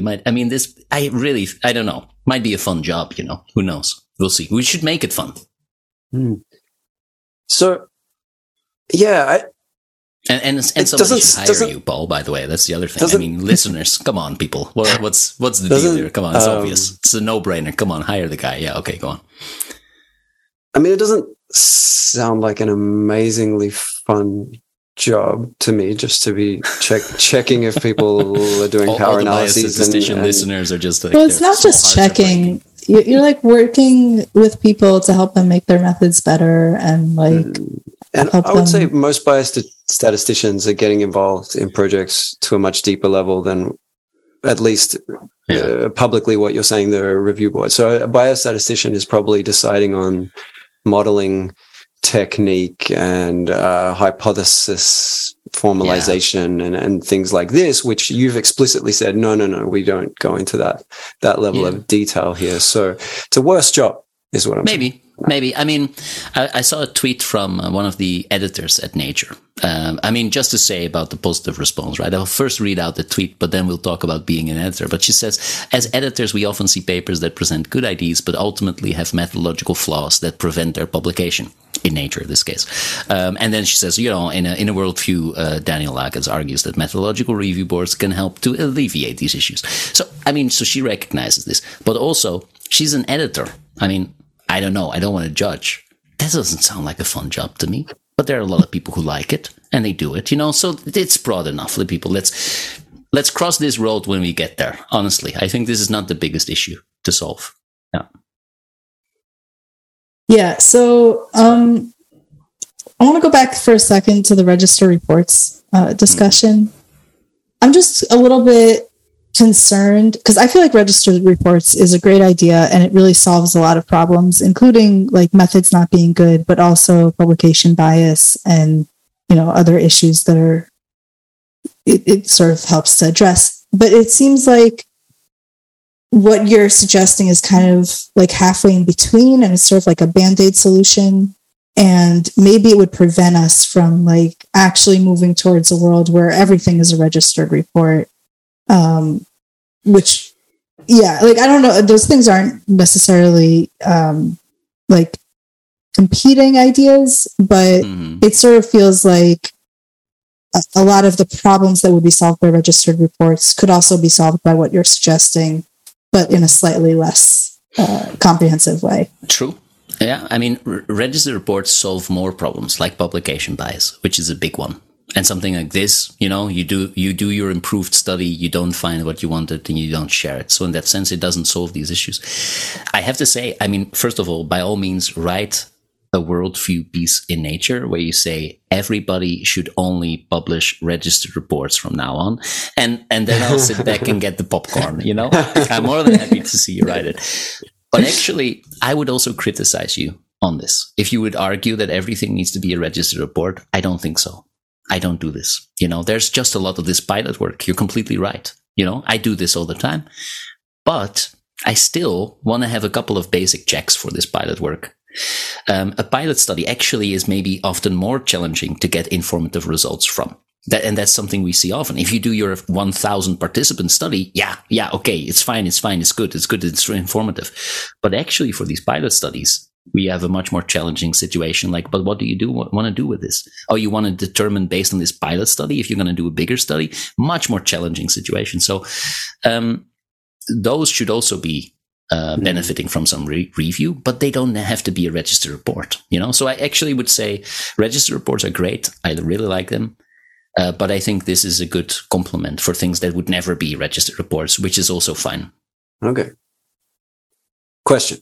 don't know. Might be a fun job, you know, who knows? We'll see. We should make it fun. So, yeah, And someone should hire you, Paul, by the way. That's the other thing. I mean, listeners, come on, people. What's the deal here? Come on, it's obvious. It's a no-brainer. Come on, hire the guy. Yeah, okay, go on. I mean, it doesn't sound like an amazingly fun job to me, just to be checking if people are doing power analyses. And listeners are just like... Well, it's not just checking. You're like working with people to help them make their methods better and like... And I would say most biostatisticians are getting involved in projects to a much deeper level than at least publicly what you're saying, the review board. So a biostatistician is probably deciding on modeling technique and hypothesis formalization and things like this, which you've explicitly said, no, we don't go into that level of detail here. So it's a worse job is what I'm saying. Maybe. I mean, I saw a tweet from one of the editors at Nature. I mean, just to say about the positive response, right? I'll first read out the tweet, but then we'll talk about being an editor. But she says, as editors, we often see papers that present good ideas, but ultimately have methodological flaws that prevent their publication. In Nature, in this case. And then she says, you know, in a worldview, Daniël Lakens argues that methodological review boards can help to alleviate these issues. So, I mean, so she recognizes this. But also, she's an editor. I mean... I don't know. I don't want to judge. That doesn't sound like a fun job to me. But there are a lot of people who like it and they do it, you know. So it's broad enough for people. Let's cross this road when we get there. Honestly, I think this is not the biggest issue to solve. Yeah. So I want to go back for a second to the register reports discussion. I'm just a little bit concerned because I feel like registered reports is a great idea and it really solves a lot of problems, including like methods not being good, but also publication bias and, you know, other issues that are, it sort of helps to address. But it seems like what you're suggesting is kind of like halfway in between and it's sort of like a band-aid solution. And maybe it would prevent us from like actually moving towards a world where everything is a registered report. Which, I don't know. Those things aren't necessarily, like competing ideas, but it sort of feels like a lot of the problems that would be solved by registered reports could also be solved by what you're suggesting, but in a slightly less, comprehensive way. True. Yeah. I mean, registered reports solve more problems like publication bias, which is a big one. And something like this, you know, you do your improved study, you don't find what you wanted, and you don't share it. So in that sense, it doesn't solve these issues. I have to say, I mean, first of all, by all means, write a worldview piece in Nature where you say everybody should only publish registered reports from now on. And then I'll sit back and get the popcorn, you know? I'm more than happy to see you write it. But actually, I would also criticize you on this. If you would argue that everything needs to be a registered report, I don't think so. I don't do this. You know, there's just a lot of this pilot work. You're completely right. You know, I do this all the time, but I still want to have a couple of basic checks for this pilot work. A pilot study actually is maybe often more challenging to get informative results from. And that's something we see often. If you do your 1,000 participant study, yeah, okay, it's fine, it's good, it's informative. But actually for these pilot studies, we have a much more challenging situation. Like, but what do you want to do with this? Oh, you want to determine based on this pilot study if you're going to do a bigger study? Much more challenging situation. So those should also be benefiting from some review, but they don't have to be a registered report, you know? So I actually would say registered reports are great. I really like them. But I think this is a good complement for things that would never be registered reports, which is also fine. Okay. Question.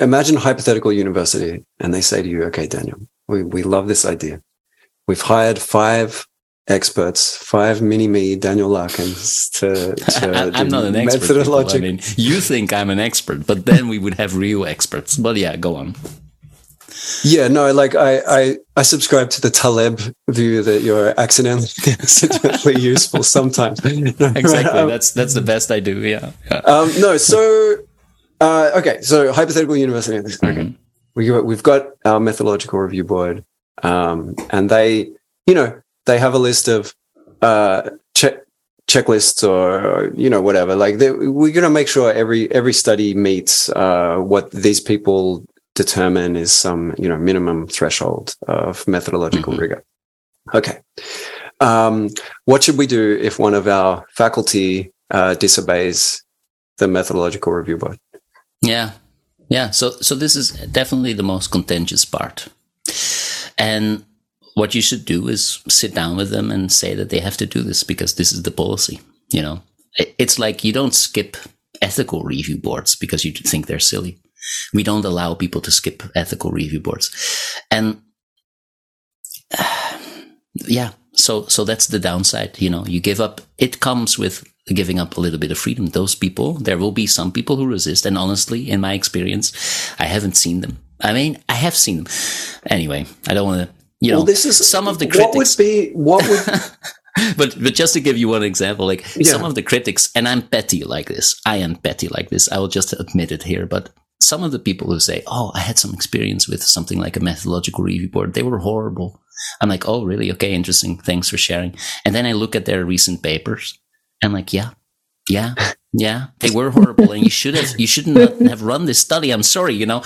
Imagine a hypothetical university and they say to you, okay, Daniel, we love this idea. We've hired 5 experts, 5 mini-me Daniel Lakens to I'm not an expert. I mean, you think I'm an expert, but then we would have real experts. But yeah, go on. Yeah, no, like I subscribe to the Taleb view that you're accidentally useful sometimes. Exactly. That's the best I do. Yeah. So hypothetical university. Okay. We've got our methodological review board, and they, you know, they have a list of checklists or, you know, whatever. Like we're going to make sure every study meets what these people determine is some, you know, minimum threshold of methodological rigor. Okay. What should we do if one of our faculty disobeys the methodological review board? Yeah. So this is definitely the most contentious part. And what you should do is sit down with them and say that they have to do this because this is the policy. You know, it's like you don't skip ethical review boards because you think they're silly. We don't allow people to skip ethical review boards. And so that's the downside. You know, you give up. It comes with giving up a little bit of freedom. Those people, there will be some people who resist. And honestly, in my experience, I haven't seen them. I mean, I have seen them. Anyway, I don't want to, you know, this is some of the critics. But just to give you one example, like some of the critics, and I'm petty like this. I will just admit it here. But some of the people who say, oh, I had some experience with something like a methodological review board. They were horrible. I'm like, oh, really? Okay, interesting. Thanks for sharing. And then I look at their recent papers. I'm like, yeah, they were horrible, and you shouldn't have run this study. I'm sorry, you know.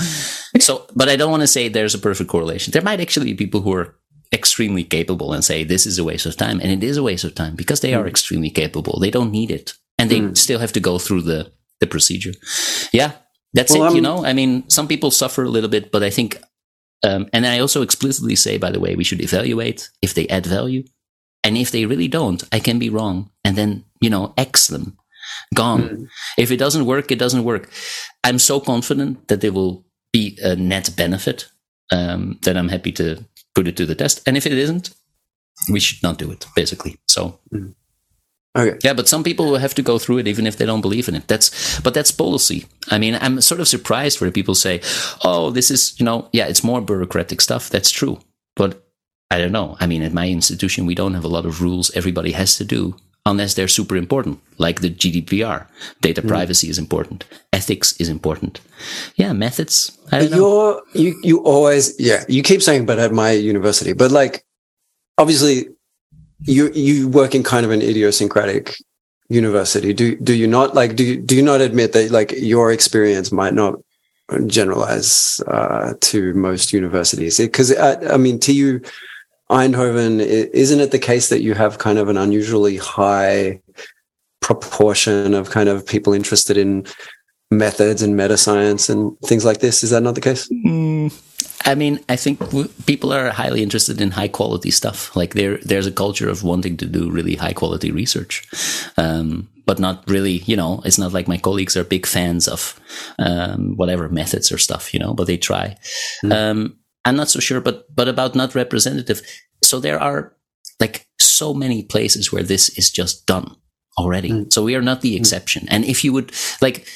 So, but I don't want to say there's a perfect correlation. There might actually be people who are extremely capable and say this is a waste of time, and it is a waste of time because they are extremely capable. They don't need it, and they still have to go through the procedure. Yeah, that's it. You know, I mean, some people suffer a little bit, but I think, and I also explicitly say, by the way, we should evaluate if they add value. And if they really don't, I can be wrong. And then, you know, X them. Gone. If it doesn't work, it doesn't work. I'm so confident that there will be a net benefit that I'm happy to put it to the test. And if it isn't, we should not do it, basically. So, okay. Yeah, but some people will have to go through it even if they don't believe in it. But that's policy. I mean, I'm sort of surprised where people say, oh, this is, you know, yeah, it's more bureaucratic stuff. That's true. But I don't know. I mean, at my institution, we don't have a lot of rules everybody has to do unless they're super important, like the GDPR. Data privacy is important. Ethics is important. Yeah, methods. I don't know. You always, you keep saying, but at my university, but like, obviously you work in kind of an idiosyncratic university. Do you not like, do you not admit that like your experience might not generalize to most universities? Because I mean, TU Eindhoven, isn't it the case that you have kind of an unusually high proportion of kind of people interested in methods and meta science and things like this? Is that not the case? I mean, I think people are highly interested in high quality stuff. Like there's a culture of wanting to do really high quality research. But not really, you know, it's not like my colleagues are big fans of whatever methods or stuff, you know, but they try. Mm. I'm not so sure, but about not representative. So there are like so many places where this is just done already. Mm. So we are not the exception. Mm. And if you would like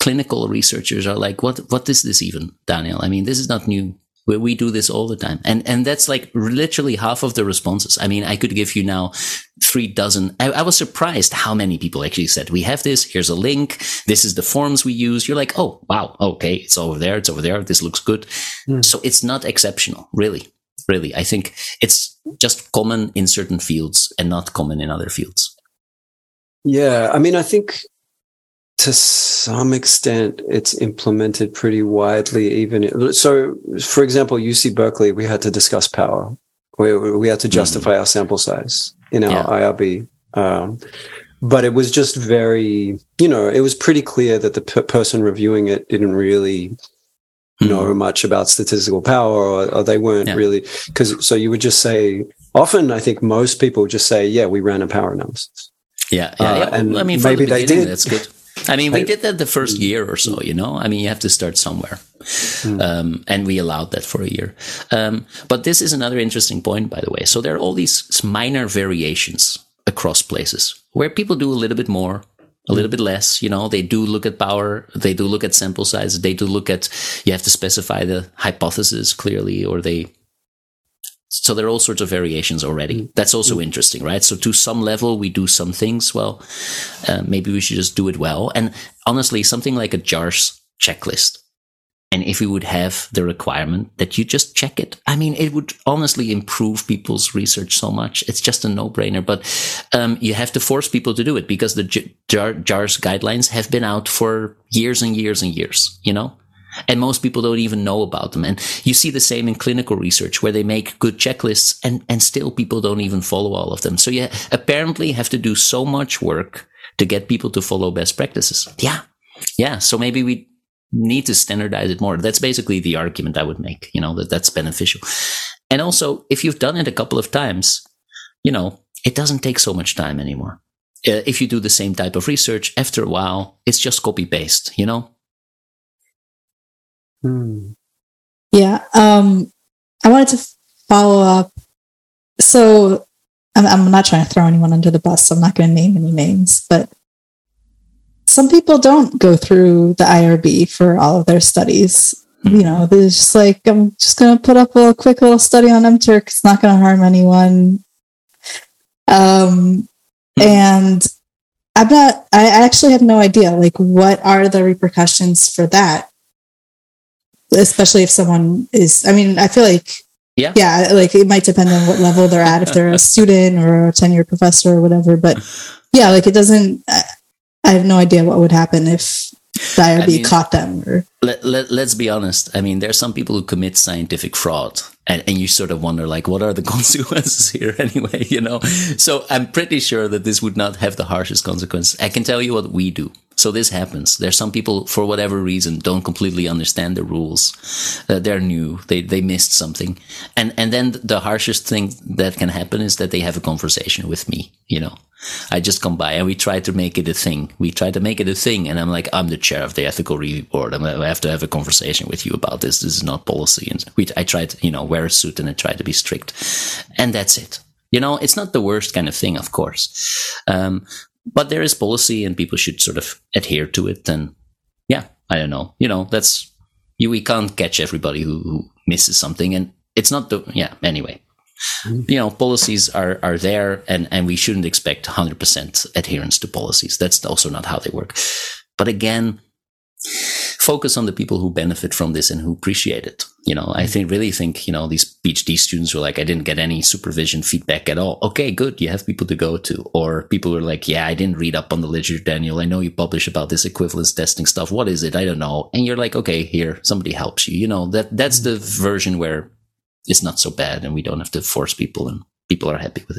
clinical researchers are like, what is this even, Daniel? I mean, this is not new. We do this all the time. And that's like literally half of the responses. I mean, I could give you now 36. I was surprised how many people actually said, we have this. Here's a link. This is the forms we use. You're like, oh, wow. Okay. It's over there. It's over there. This looks good. Mm. So it's not exceptional, really. Really. I think it's just common in certain fields and not common in other fields. Yeah. I mean, I think to some extent, it's implemented pretty widely. Even so, for example, UC Berkeley, we had to discuss power. We had to justify our sample size in our IRB, but it was just very, you know, it was pretty clear that the person reviewing it didn't really know much about statistical power, or they weren't really. Because so you would just say, often I think most people just say, "Yeah, we ran a power analysis." Yeah. And I mean, maybe they did. That's good. I mean, we did that the first year or so, you know? I mean, you have to start somewhere. And we allowed that for a year. But this is another interesting point, by the way. So there are all these minor variations across places where people do a little bit more, a little bit less, you know? They do look at power. They do look at sample size. They do look at, you have to specify the hypothesis clearly, or they... So there are all sorts of variations already. That's also interesting, right? So to some level, we do some things. Well, maybe we should just do it well. And honestly, something like a JARS checklist. And if we would have the requirement that you just check it, I mean, it would honestly improve people's research so much. It's just a no-brainer. But you have to force people to do it, because the JARS guidelines have been out for years and years and years, you know? And most people don't even know about them. And you see the same in clinical research, where they make good checklists and still people don't even follow all of them. So you apparently have to do so much work to get people to follow best practices. Yeah. So maybe we need to standardize it more. That's basically the argument I would make, you know, that's beneficial. And also, if you've done it a couple of times, you know, it doesn't take so much time anymore. If you do the same type of research, after a while, it's just copy paste, you know? Hmm. Yeah. I wanted to follow up. So I'm not trying to throw anyone under the bus, so I'm not going to name any names, but some people don't go through the IRB for all of their studies. You know, they're just like, I'm just going to put up a quick little study on MTurk. It's not going to harm anyone. And I actually have no idea, like, what are the repercussions for that? Especially if someone is, I mean, I feel like, like it might depend on what level they're at, if they're a student or a tenured professor or whatever. But yeah, like I have no idea what would happen if the IRB caught them. Or... Let's be honest. I mean, there are some people who commit scientific fraud, and you sort of wonder, like, what are the consequences here anyway, you know? So I'm pretty sure that this would not have the harshest consequences. I can tell you what we do. So this happens. There's some people, for whatever reason, don't completely understand the rules. They're new. They missed something. And then the harshest thing that can happen is that they have a conversation with me. You know, I just come by and we try to make it a thing. And I'm like, I'm the chair of the ethical review board. I have to have a conversation with you about this. This is not policy. And I tried to, you know, wear a suit and I try to be strict. And that's it. You know, it's not the worst kind of thing, of course. But there is policy and people should sort of adhere to it. And yeah, I don't know. You know, we can't catch everybody who misses something. And it's not anyway, you know, policies are there and we shouldn't expect 100% adherence to policies. That's also not how they work. But again, focus on the people who benefit from this and who appreciate it. You know, I really think, you know, these PhD students were like, I didn't get any supervision feedback at all. Okay, good. You have people to go to. Or people who are like, yeah, I didn't read up on the literature, Daniel. I know you publish about this equivalence testing stuff. What is it? I don't know. And you're like, okay, here, somebody helps you. You know, that's the version where it's not so bad and we don't have to force people and people are happy with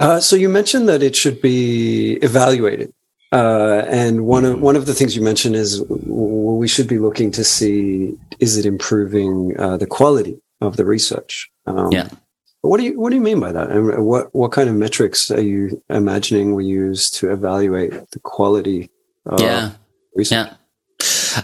it. So you mentioned that it should be evaluated. And one of the things you mentioned is we should be looking to see, is it improving the quality of the research? What do you mean by that? And what kind of metrics are you imagining we use to evaluate the quality of research? Yeah.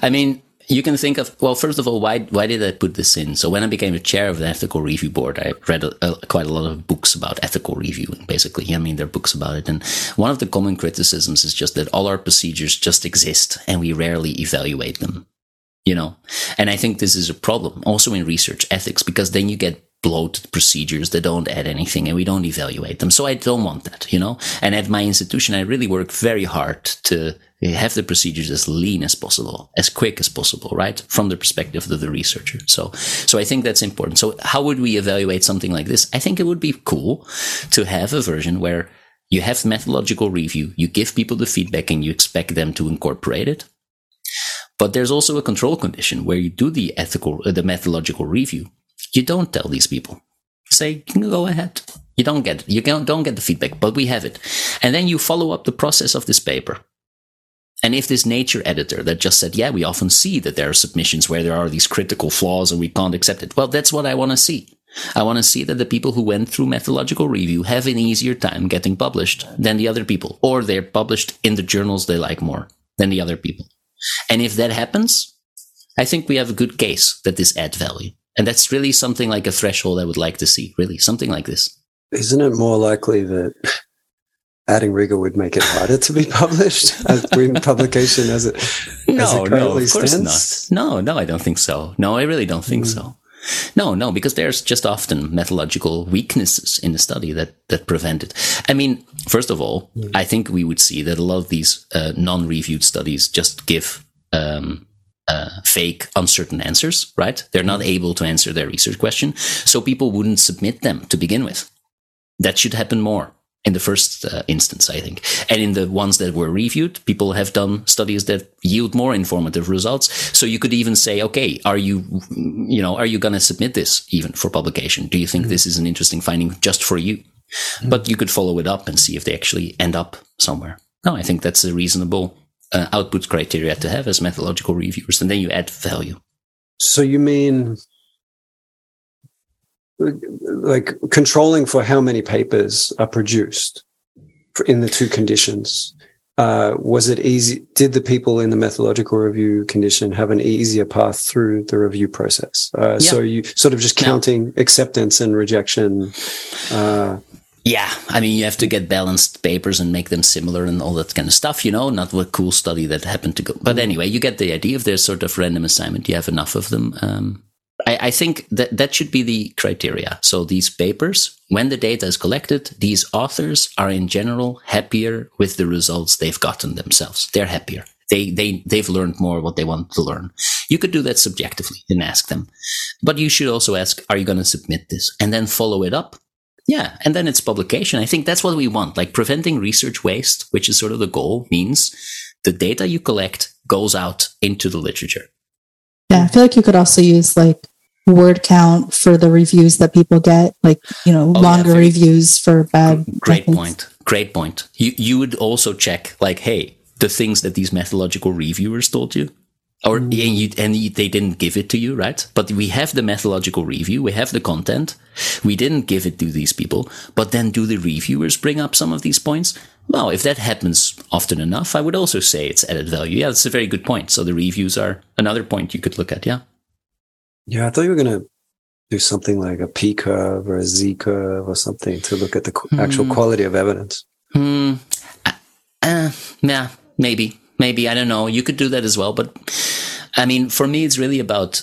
I mean, you can think of, well, first of all, why did I put this in? So when I became the chair of the ethical review board, I read quite a lot of books about ethical reviewing, basically. I mean, there are books about it. And one of the common criticisms is just that all our procedures just exist and we rarely evaluate them, you know? And I think this is a problem also in research ethics, because then you get bloated procedures that don't add anything and we don't evaluate them. So I don't want that, you know? And at my institution, I really work very hard to have the procedures as lean as possible, as quick as possible, right? From the perspective of the researcher. So I think that's important. So how would we evaluate something like this? I think it would be cool to have a version where you have methodological review, you give people the feedback and you expect them to incorporate it. But there's also a control condition where you do the methodological review. You don't tell these people. Say, go ahead. You don't get it. You don't get the feedback, but we have it. And then you follow up the process of this paper. And if this Nature editor that just said, yeah, we often see that there are submissions where there are these critical flaws and we can't accept it. Well, that's what I want to see. I want to see that the people who went through methodological review have an easier time getting published than the other people, or they're published in the journals they like more than the other people. And if that happens, I think we have a good case that this adds value. And that's really something like a threshold I would like to see, really, something like this. Isn't it more likely that adding rigor would make it harder to be published as publication as it currently stands? No, of course not. I don't think so. No, I really don't think so. No, because there's just often methodological weaknesses in the study that prevent it. I mean, first of all, I think we would see that a lot of these non-reviewed studies just give fake, uncertain answers, right? They're not able to answer their research question. So people wouldn't submit them to begin with. That should happen more in the first instance, I think. And in the ones that were reviewed, people have done studies that yield more informative results. So you could even say, okay, are you going to submit this even for publication? Do you think this is an interesting finding just for you? But you could follow it up and see if they actually end up somewhere. No, I think that's a reasonable output criteria to have as methodological reviewers, and then you add value. So you mean like controlling for how many papers are produced in the two conditions? Was it easy? Did the people in the methodological review condition have an easier path through the review process? So you sort of just counting acceptance and rejection. Yeah, I mean, you have to get balanced papers and make them similar and all that kind of stuff, you know, not what cool study that happened to go. But anyway, you get the idea. If there's sort of random assignment, you have enough of them. I think that should be the criteria. So these papers, when the data is collected, these authors are in general happier with the results they've gotten themselves. They're happier. They've learned more what they want to learn. You could do that subjectively and ask them. But you should also ask, are you going to submit this? And then follow it up. Yeah, and then it's publication. I think that's what we want, like preventing research waste, which is sort of the goal, means the data you collect goes out into the literature. Yeah, I feel like you could also use like word count for the reviews that people get, like, you know, longer reviews for bad. Great point. You would also check like, hey, the things that these methodological reviewers told you. Or they didn't give it to you, right? But we have the methodological review. We have the content. We didn't give it to these people. But then do the reviewers bring up some of these points? Well, if that happens often enough, I would also say it's added value. Yeah, that's a very good point. So the reviews are another point you could look at, yeah? Yeah, I thought you were going to do something like a P-curve or a Z-curve or something to look at the actual quality of evidence. Yeah, maybe. Maybe, I don't know, you could do that as well. But I mean, for me, it's really about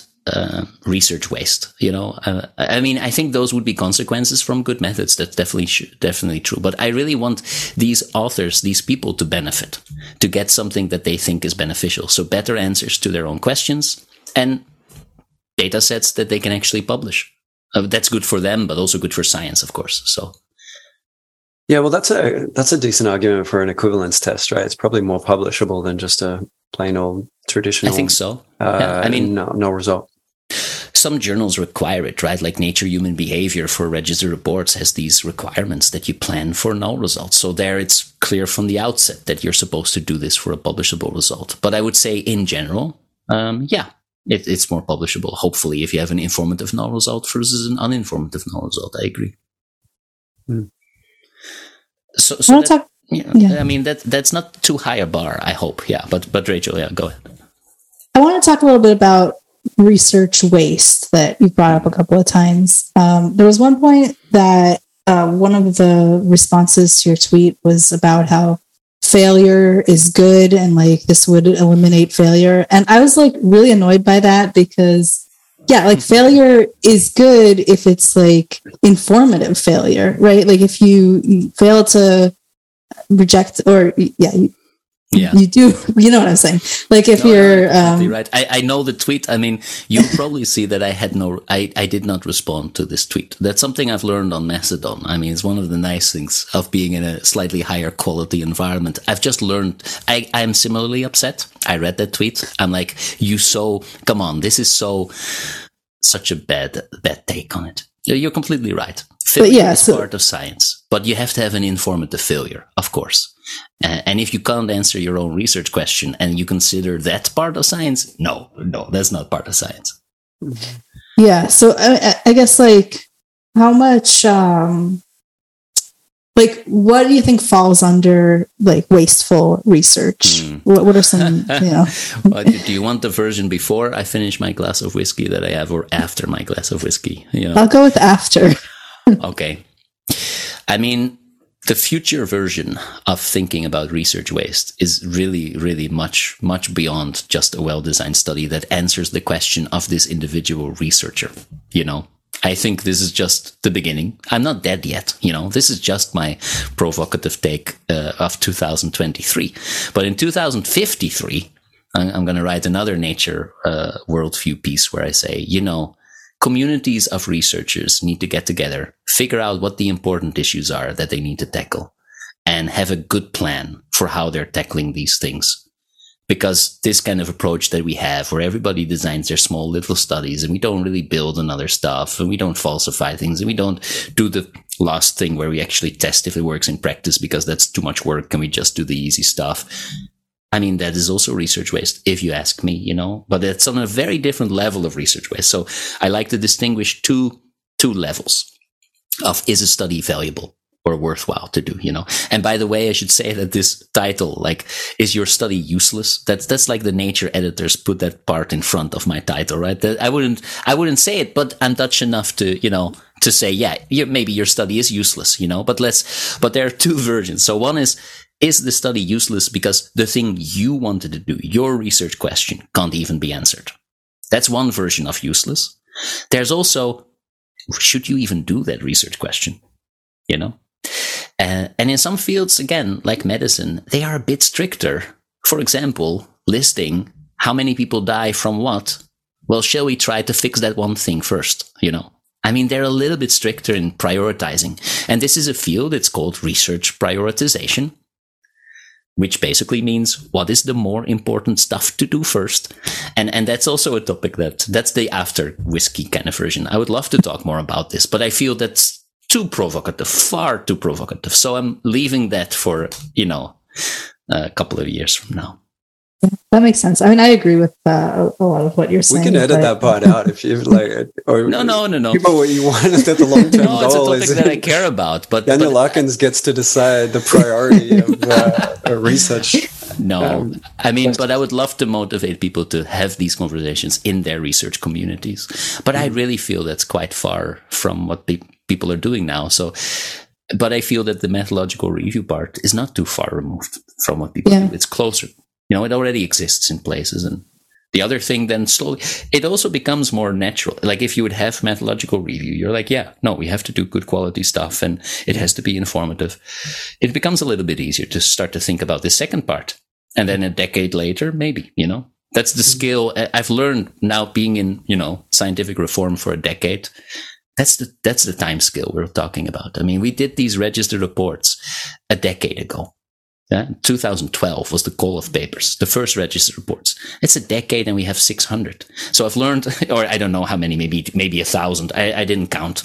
research waste, you know. I mean, I think those would be consequences from good methods. That's definitely true. But I really want these authors, these people to benefit, to get something that they think is beneficial. So better answers to their own questions and data sets that they can actually publish. That's good for them, but also good for science, of course. So. Yeah, well, that's a decent argument for an equivalence test, right? It's probably more publishable than just a plain old traditional. I think so. I mean, no result. some journals require it, right? Like Nature Human Behavior for register reports has these requirements that you plan for null results. So there it's clear from the outset that you're supposed to do this for a publishable result. But I would say in general, it's more publishable, hopefully, if you have an informative null result versus an uninformative null result. I agree. Mm. So that, I mean, that's not too high a bar, I hope. Yeah, but Rachel, yeah, go ahead. I want to talk a little bit about research waste that you brought up a couple of times. There was one point that one of the responses to your tweet was about how failure is good and like this would eliminate failure. And I was like really annoyed by that because failure is good if it's like informative failure, right? Like if you fail to reject or you do, you know what I'm saying? Like if you're exactly right. I know the tweet. I mean, you probably see that I did not respond to this tweet. That's something I've learned on Mastodon. I mean, it's one of the nice things of being in a slightly higher quality environment. I've just learned I'm similarly upset. I read that tweet. I'm like, come on, this is such a bad take on it. You're completely right. Failure is part of science, but you have to have an informative failure, of course. And if you can't answer your own research question and you consider that part of science, no, that's not part of science. Yeah. So I guess like how much, what do you think falls under like wasteful research? What are some, do you want the version before I finish my glass of whiskey that I have or after my glass of whiskey? I'll go with after. Okay. I mean, the future version of thinking about research waste is really, really much, much beyond just a well-designed study that answers the question of this individual researcher. I think this is just the beginning. I'm not dead yet. This is just my provocative take of 2023. But in 2053, I'm going to write another Nature worldview piece where I say, communities of researchers need to get together, figure out what the important issues are that they need to tackle, and have a good plan for how they're tackling these things. Because this kind of approach that we have, where everybody designs their small little studies, and we don't really build on other stuff, and we don't falsify things, and we don't do the last thing where we actually test if it works in practice because that's too much work and we just do the easy stuff. I mean, that is also research waste, if you ask me, but that's on a very different level of research waste. So I like to distinguish two levels of, is a study valuable or worthwhile to do, And by the way, I should say that this title, like, is your study useless? That's like the Nature editors put that part in front of my title, right? That I wouldn't say it, but I'm Dutch enough to say, maybe your study is useless, but there are two versions. So one is the study useless because the thing you wanted to do, your research question, can't even be answered? That's one version of useless. There's also, should you even do that research question? And in some fields, again, like medicine, they are a bit stricter. For example, listing how many people die from what. Well, shall we try to fix that one thing first, I mean, they're a little bit stricter in prioritizing. And this is a field, it's called research prioritization, which basically means what is the more important stuff to do first. And that's also a topic that's the after whiskey kind of version. I would love to talk more about this, but I feel that's too provocative, far too provocative. So I'm leaving that for, a couple of years from now. That makes sense. I mean, I agree with a lot of what you're saying. We can edit that part out if you like. Or no. Keep what you want. That's the long-term goal. It's a topic that I care about. But Daniël Lakens gets to decide the priority of research. But I would love to motivate people to have these conversations in their research communities. But I really feel that's quite far from what people are doing now. So. But I feel that the methodological review part is not too far removed from what people do. It's closer. It already exists in places. And the other thing then slowly, it also becomes more natural. Like if you would have methodological review, you're like, we have to do good quality stuff and it has to be informative. It becomes a little bit easier to start to think about the second part. And then a decade later, maybe, that's the skill I've learned now being in, scientific reform for a decade. That's the time skill we're talking about. I mean, we did these register reports a decade ago. 2012 was the call of papers, the first register reports. It's a decade and we have 600. So I've learned, or I don't know how many, maybe 1,000. I didn't count,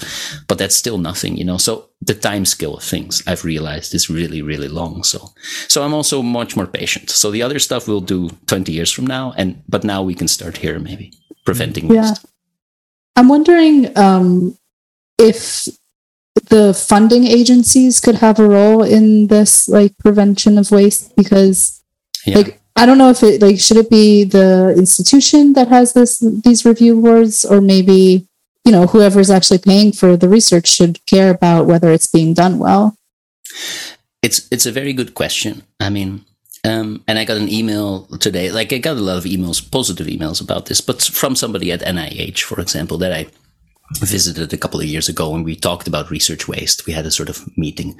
but that's still nothing, you know. So the time scale of things, I've realized, is really, really long. So I'm also much more patient. So the other stuff we'll do 20 years from now, but now we can start here, maybe preventing waste. I'm wondering if the funding agencies could have a role in this, like, prevention of waste, because like, I don't know if it, like, should it be the institution that has these review boards, or maybe, you know, whoever's actually paying for the research should care about whether it's being done well. It's a very good question. I mean, and I got an email today, like, I got a lot of emails, positive emails about this, but from somebody at NIH, for example, that I visited a couple of years ago when we talked about research waste. We had a sort of meeting.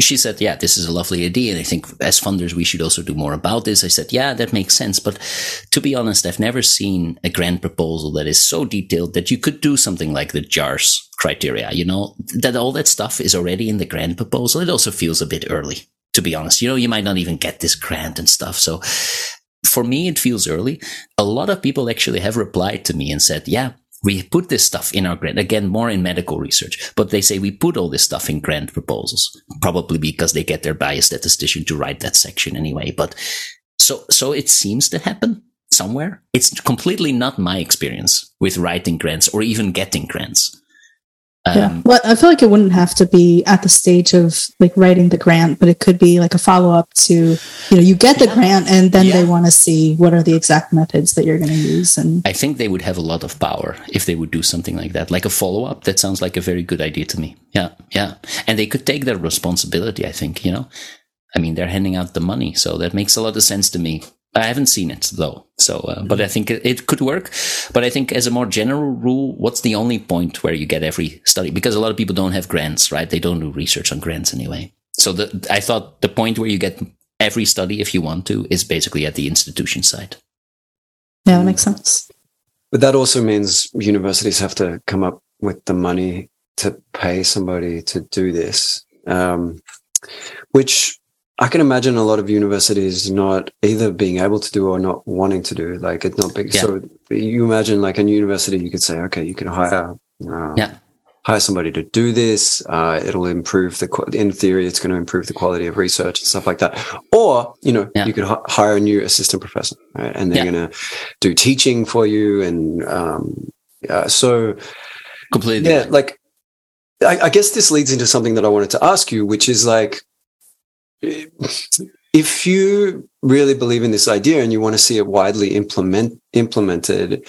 She said, yeah, this is a lovely idea. And I think as funders, we should also do more about this. I said, yeah, that makes sense. But to be honest, I've never seen a grant proposal that is so detailed that you could do something like the JARS criteria, you know, that all that stuff is already in the grant proposal. It also feels a bit early, to be honest. You know, you might not even get this grant and stuff. So for me, it feels early. A lot of people actually have replied to me and said, yeah, we put this stuff in our grant, again, more in medical research, but they say we put all this stuff in grant proposals, probably because they get their biostatistician to write that section anyway. But so it seems to happen somewhere. It's completely not my experience with writing grants or even getting grants. Well, I feel like it wouldn't have to be at the stage of, like, writing the grant, but it could be like a follow-up to, you know, you get the grant and then they want to see what are the exact methods that you're going to use. And I think they would have a lot of power if they would do something like that, like a follow-up. That sounds like a very good idea to me. Yeah. And they could take that responsibility, I think, you know. I mean, they're handing out the money, so that makes a lot of sense to me. I haven't seen it though. So, but I think it could work. But I think as a more general rule, what's the only point where you get every study? Because a lot of people don't have grants, right? They don't do research on grants anyway. So I thought the point where you get every study, if you want to, is basically at the institution side. Yeah, that makes sense. But that also means universities have to come up with the money to pay somebody to do this, which I can imagine a lot of universities not either being able to do or not wanting to do. Like, it's not big. Yeah. So you imagine, like, a university, you could say, okay, you can hire somebody to do this. It'll improve in theory, it's going to improve the quality of research and stuff like that. Or, you know, you could hire a new assistant professor, right? And they're going to do teaching for you. And so completely, like, I guess this leads into something that I wanted to ask you, which is, like, if you really believe in this idea and you want to see it widely implemented,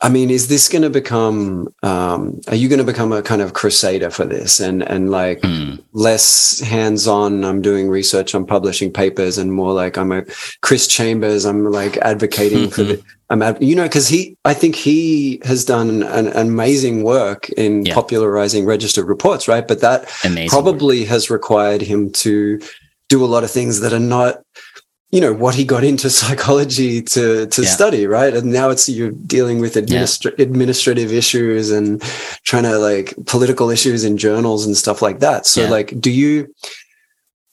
I mean, is this going to become, are you going to become a kind of crusader for this and like less hands-on, I'm doing research, I'm publishing papers, and more like I'm a Chris Chambers, I'm like advocating for the, you know, because I think he has done an amazing work in popularizing registered reports, right? But that probably has required him to do a lot of things that are not, you know, what he got into psychology to study, right? And now you're dealing with administrative issues and trying to, like, political issues in journals and stuff like that. So like, do you,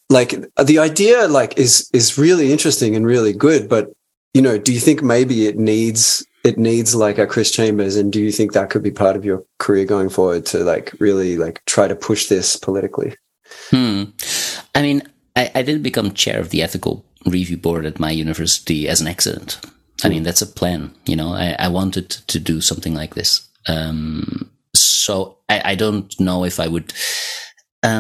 like, the idea, like, is really interesting and really good, but, you know, do you think maybe it needs like a Chris Chambers, and do you think that could be part of your career going forward, to, like, really, like, try to push this politically? I mean, I didn't become chair of the ethical review board at my university as an accident. I mean, that's a plan, you know. I wanted to do something like this. So I don't know if I would, I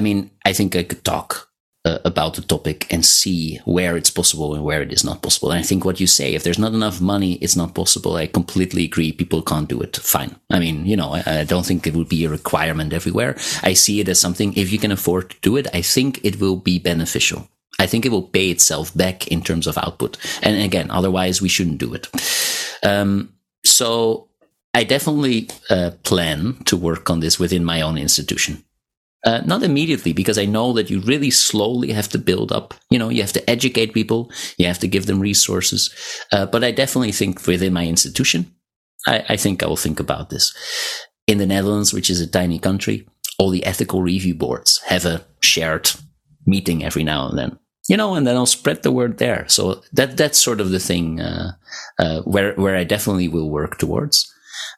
mean, I think I could talk about the topic and see where it's possible and where it is not possible. And I think what you say, if there's not enough money, it's not possible. I completely agree. People can't do it. Fine. I mean, you know, I don't think it would be a requirement everywhere. I see it as something, if you can afford to do it, I think it will be beneficial. I think it will pay itself back in terms of output. And again, otherwise we shouldn't do it. So I definitely plan to work on this within my own institution. Not immediately, because I know that you really slowly have to build up, you know, you have to educate people, you have to give them resources. But I definitely think within my institution, I think I will think about this. In the Netherlands, which is a tiny country, all the ethical review boards have a shared meeting every now and then, you know, and then I'll spread the word there. So that's sort of the thing where I definitely will work towards.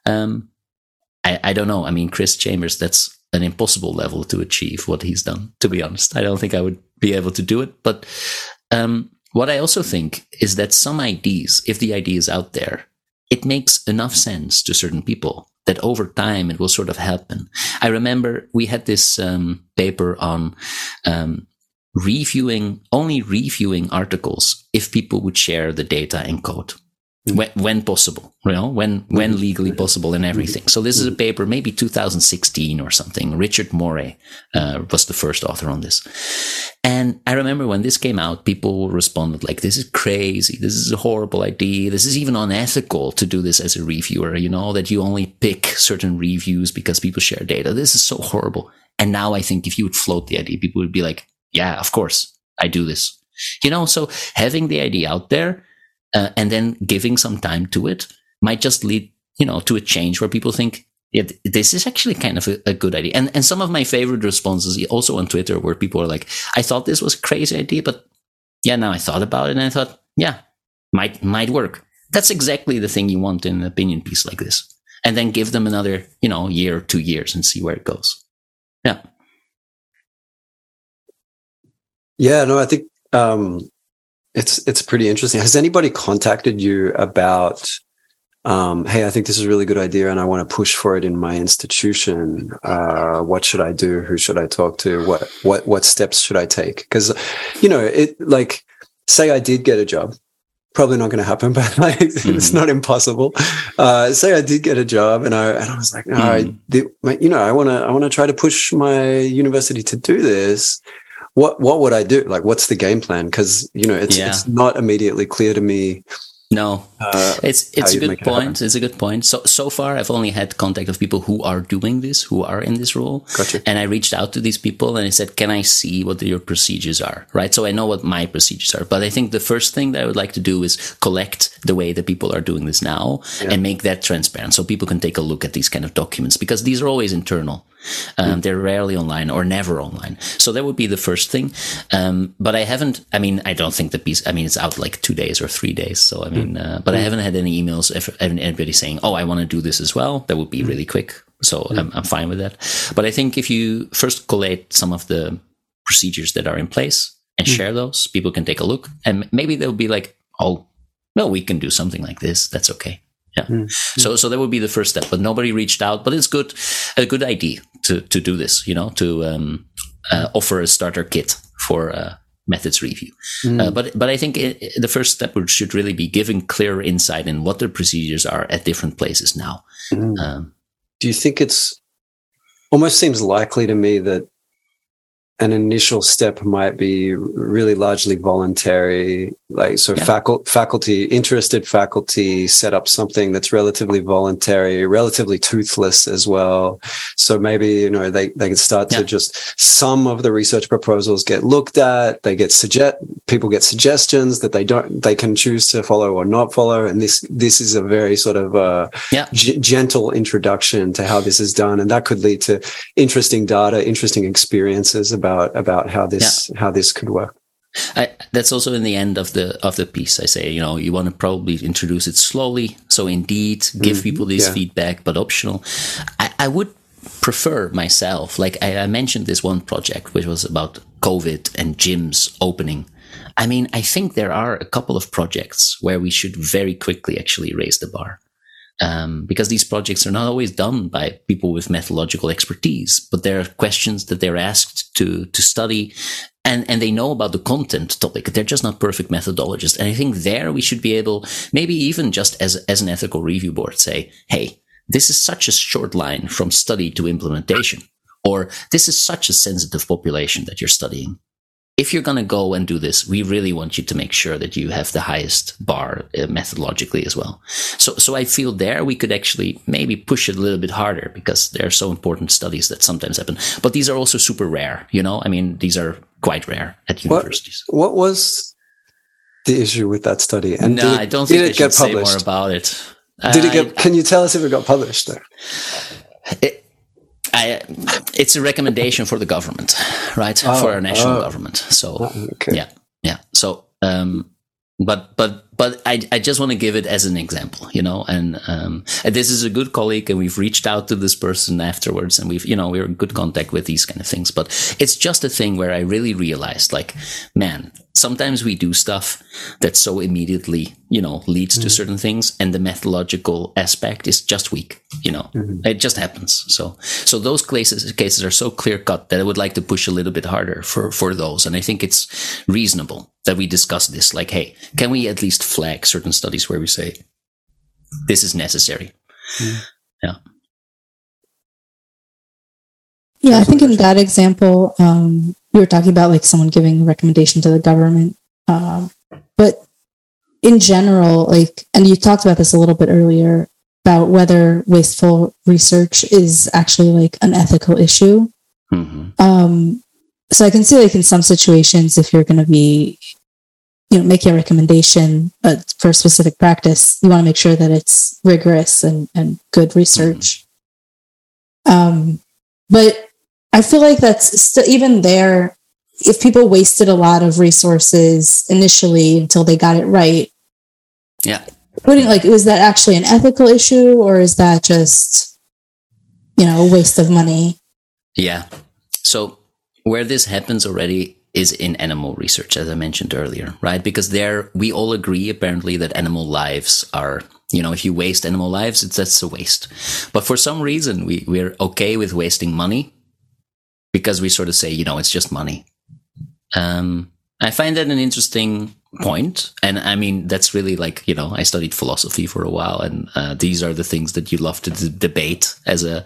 I don't know. I mean, Chris Chambers, that's an impossible level to achieve what he's done, to be honest. I don't think I would be able to do it. But what I also think is that some ideas, if the idea is out there, it makes enough sense to certain people that over time it will sort of happen. I remember we had this paper on reviewing articles if people would share the data and code. When possible, you know, when legally possible and everything. So this is a paper, maybe 2016 or something. Richard Morey was the first author on this. And I remember when this came out, people responded like, this is crazy. This is a horrible idea. This is even unethical to do this as a reviewer, you know, that you only pick certain reviews because people share data. This is so horrible. And now I think if you would float the idea, people would be like, yeah, of course, I do this. You know, so having the idea out there, and then giving some time to it might just lead, you know, to a change where people think, yeah, this is actually kind of a good idea. And some of my favorite responses also on Twitter where people are like, I thought this was a crazy idea, but yeah, now I thought about it and I thought, yeah, might work. That's exactly the thing you want in an opinion piece like this. And then give them another, you know, year or 2 years and see where it goes. Yeah. Yeah, no, I think, It's pretty interesting. Has anybody contacted you about, hey, I think this is a really good idea and I want to push for it in my institution. What should I do? Who should I talk to? What steps should I take? 'Cause, you know, it like, say I did get a job, probably not going to happen, but like, it's not impossible. Say I did get a job and I was like, I want to try to push my university to do this. What would I do? Like, what's the game plan? Because, you know, it's not immediately clear to me. No, it's a good point. It's a good point. So far, I've only had contact of people who are doing this, who are in this role. Gotcha. And I reached out to these people and I said, can I see what your procedures are? Right. So I know what my procedures are. But I think the first thing that I would like to do is collect the way that people are doing this now and make that transparent so people can take a look at these kind of documents, because these are always internal. They're rarely online or never online. So that would be the first thing. But I don't think the piece, I mean, it's out like 2 days or 3 days. So I mean, but I haven't had any emails, if anybody saying, oh, I want to do this as well. That would be really quick. So I'm fine with that. But I think if you first collate some of the procedures that are in place and share those, people can take a look and maybe they'll be like, oh, no, we can do something like this. That's okay. Yeah. Mm-hmm. So that would be the first step, but nobody reached out, but it's good, a good idea to do this, you know, to, offer a starter kit for methods review. But I think the first step should really be giving clearer insight in what the procedures are at different places now. Do you think it's almost seems likely to me that an initial step might be really largely voluntary, like faculty, interested faculty set up something that's relatively voluntary, relatively toothless as well. So maybe, you know, they can start to just, some of the research proposals get looked at, they get people get suggestions that they can choose to follow or not follow. And this is a very sort of gentle introduction to how this is done. And that could lead to interesting data, interesting experiences about how this could work. That's also in the end of the piece. I say, you know, you want to probably introduce it slowly. So indeed, give people this feedback, but optional. I would prefer myself, like I mentioned this one project, which was about COVID and gyms opening. I mean, I think there are a couple of projects where we should very quickly actually raise the bar. Because these projects are not always done by people with methodological expertise, but there are questions that they're asked to study and they know about the content topic. They're just not perfect methodologists. And I think there we should be able, maybe even just as an ethical review board, say, hey, this is such a short line from study to implementation, or this is such a sensitive population that you're studying. If you're going to go and do this, we really want you to make sure that you have the highest bar methodologically as well. So I feel there we could actually maybe push it a little bit harder because there are so important studies that sometimes happen. But these are also super rare, you know? I mean, these are quite rare at universities. What was the issue with that study? And no, I don't think I should say more about it. Can you tell us if it got published, though? It's a recommendation for the government, right? For our national government. So So, but I just want to give it as an example, you know. And this is a good colleague, and we've reached out to this person afterwards, and we've, you know, we're in good contact with these kind of things. But it's just a thing where I really realized, like, man, sometimes we do stuff that so immediately, you know, leads to certain things, and the methodological aspect is just weak, you know. It just happens. So those cases are so clear cut that I would like to push a little bit harder for those. And I think it's reasonable that we discuss this, like, hey, can we at least flag certain studies where we say this is necessary? Yeah, I think in that example, you were talking about like someone giving a recommendation to the government, but in general, like, and you talked about this a little bit earlier about whether wasteful research is actually like an ethical issue. So I can see like in some situations, if you're going to be, you know, making a recommendation for a specific practice, you want to make sure that it's rigorous and good research. But I feel like that's still, even there, if people wasted a lot of resources initially until they got it right. Like, is that actually an ethical issue, or is that just, you know, a waste of money? So where this happens already is in animal research, as I mentioned earlier, right? Because there we all agree apparently that animal lives are, you know, if you waste animal lives, that's a waste. But for some reason, we're okay with wasting money, because we sort of say, you know, it's just money. I find that an interesting point. And I mean, that's really like, you know, I studied philosophy for a while, and these are the things that you love to debate as a,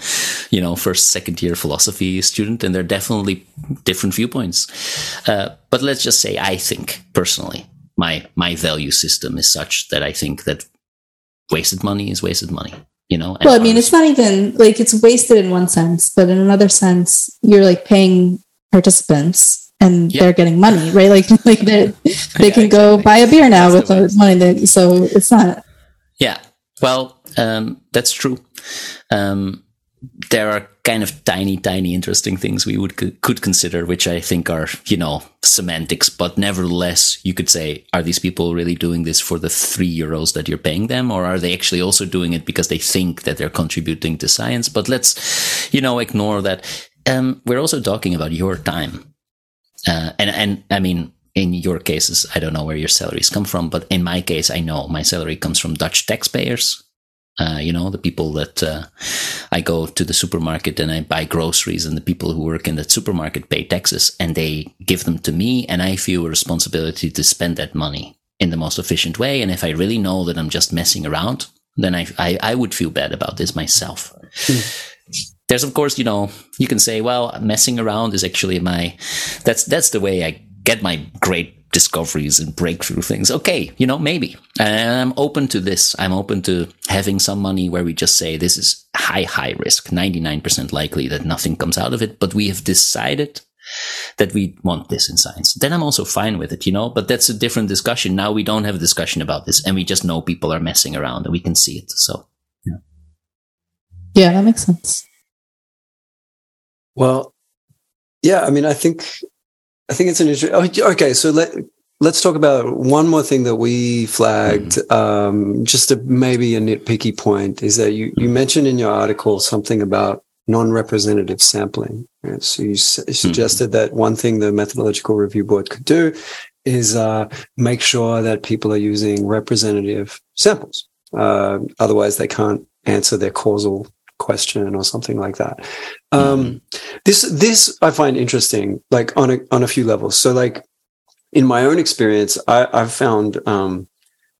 you know, first, second year philosophy student. And there are definitely different viewpoints. But let's just say, I think personally, my value system is such that I think that wasted money is wasted money. You know, well, I mean, it's not even like it's wasted in one sense, but in another sense, you're like paying participants, and they're getting money, right? Like they can go buy a beer now with the money. So it's not. Well, that's true. There are kind of tiny interesting things we could consider, which I think are, you know, semantics, but nevertheless you could say, are these people really doing this for the €3 that you're paying them, or are they actually also doing it because they think that they're contributing to science? But let's, you know, ignore that. We're also talking about your time, and I mean, in your cases, I don't know where your salaries come from, but in my case, I know my salary comes from Dutch taxpayers. You know, the people that I go to the supermarket and I buy groceries, and the people who work in that supermarket pay taxes, and they give them to me, and I feel a responsibility to spend that money in the most efficient way. And if I really know that I'm just messing around, then I would feel bad about this myself. There's, of course, you know, you can say, well, messing around is actually that's the way I get my great discoveries and breakthrough things. Okay, you know, maybe. And I'm open to this. I'm open to having some money where we just say this is high risk, 99% likely that nothing comes out of it, but we have decided that we want this in science. Then I'm also fine with it, you know, but that's a different discussion. Now we don't have a discussion about this, and we just know people are messing around and we can see it. So, yeah, that makes sense. Well, yeah, I mean, I think it's an interesting. Okay, so let's talk about one more thing that we flagged. Just maybe a nitpicky point is that you mentioned in your article something about non-representative sampling. Right? So you suggested that one thing the methodological review board could do is make sure that people are using representative samples. Otherwise, they can't answer their causal question or something like that. This I find interesting, like on a few levels. So, like, in my own experience, I've found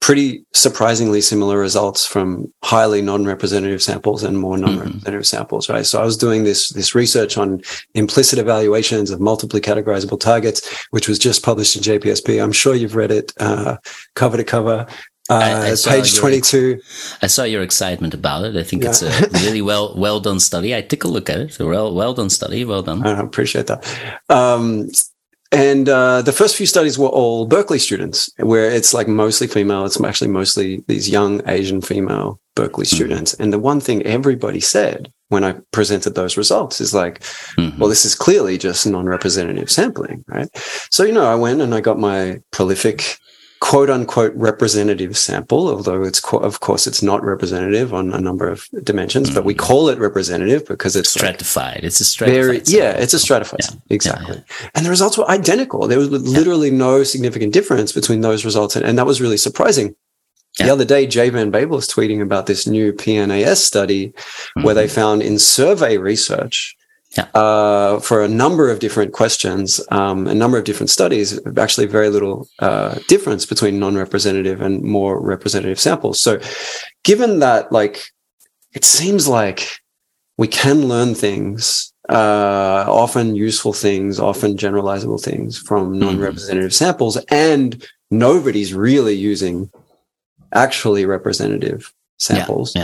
pretty surprisingly similar results from highly non-representative samples and more non-representative samples, right? So I was doing this research on implicit evaluations of multiply categorizable targets, which was just published in JPSP. I'm sure you've read it cover to cover. Page 22. I saw your excitement about it. I think it's a really well done study. I took a look at it. Well done study. Well done. I appreciate that. And the first few studies were all Berkeley students, where it's like mostly female. It's actually mostly these young Asian female Berkeley students. And the one thing everybody said when I presented those results is like, well, this is clearly just non-representative sampling, right? So, you know, I went and I got my prolific quote unquote representative sample, although it's, of course, it's not representative on a number of dimensions, but we call it representative because it's stratified. Like it's a stratified. It's a stratified. Yeah. Exactly. Yeah. And the results were identical. There was literally no significant difference between those results. And that was really surprising. The other day, Jay Van Bavel was tweeting about this new PNAS study where they found in survey research for a number of different questions, a number of different studies, actually very little difference between non-representative and more representative samples. So given that, like, it seems like we can learn things, often useful things, often generalizable things from non-representative samples, and nobody's really using actually representative samples.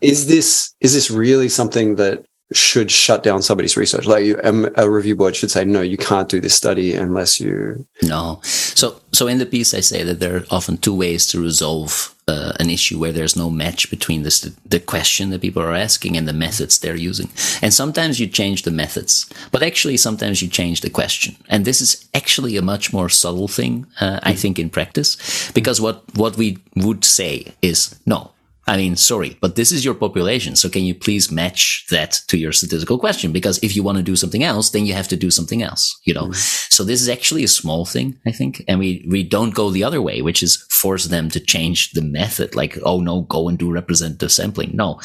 Is this really something that should shut down somebody's research? Like a review board should say, no, you can't do this study unless you... No. So in the piece, I say that there are often two ways to resolve an issue where there's no match between the question that people are asking and the methods they're using. And sometimes you change the methods, but actually sometimes you change the question. And this is actually a much more subtle thing, I think, in practice, because what we would say is, no, I mean, sorry, but this is your population. So can you please match that to your statistical question? Because if you want to do something else, then you have to do something else, you know? So this is actually a small thing, I think. And we don't go the other way, which is force them to change the method. Like, oh no, go and do representative sampling. No.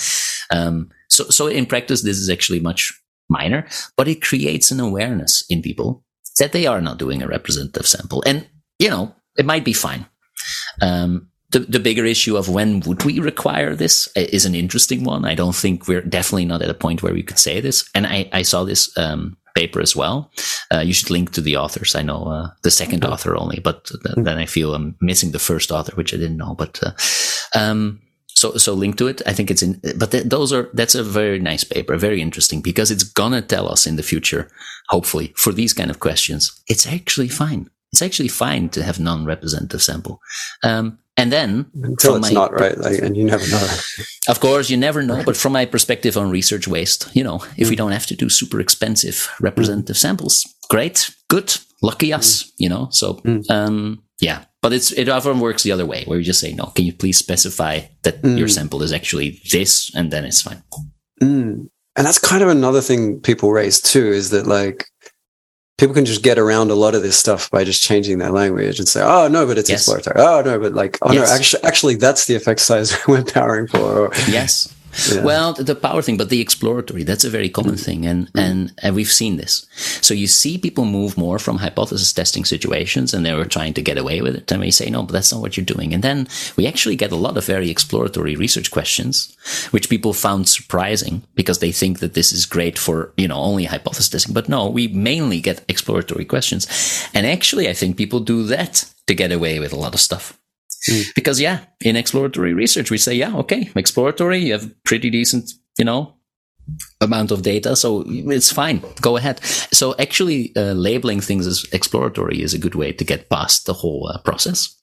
So in practice, this is actually much minor, but it creates an awareness in people that they are not doing a representative sample. And, you know, it might be fine. The bigger issue of when would we require this is an interesting one. I don't think we're definitely not at a point where we could say this. And I saw this paper as well. You should link to the authors. I know the second author only, but then I feel I'm missing the first author, which I didn't know. But so link to it. I think it's in. But that's a very nice paper, very interesting, because it's gonna tell us in the future, hopefully, for these kind of questions, it's actually fine. It's actually fine to have non-representative sample. And then until it's not right, like, and you never know. Of course, you never know. But from my perspective on research waste, you know, if we don't have to do super expensive representative samples, great, good, lucky us, you know. So, but it often works the other way, where you just say, no, can you please specify that your sample is actually this, and then it's fine. And that's kind of another thing people raise too, is that like, people can just get around a lot of this stuff by just changing their language and say, oh, no, but it's exploratory. Oh, no, but like, actually, that's the effect size we're powering for. Yes. Yeah. Well, the power thing, but the exploratory, that's a very common thing. And we've seen this. So you see people move more from hypothesis testing situations, and they were trying to get away with it. And we say, no, but that's not what you're doing. And then we actually get a lot of very exploratory research questions, which people found surprising because they think that this is great for, you know, only hypothesis testing. But no, we mainly get exploratory questions. And actually, I think people do that to get away with a lot of stuff. Because, in exploratory research, we say, exploratory, you have pretty decent, you know, amount of data. So it's fine. Go ahead. So actually labeling things as exploratory is a good way to get past the whole process.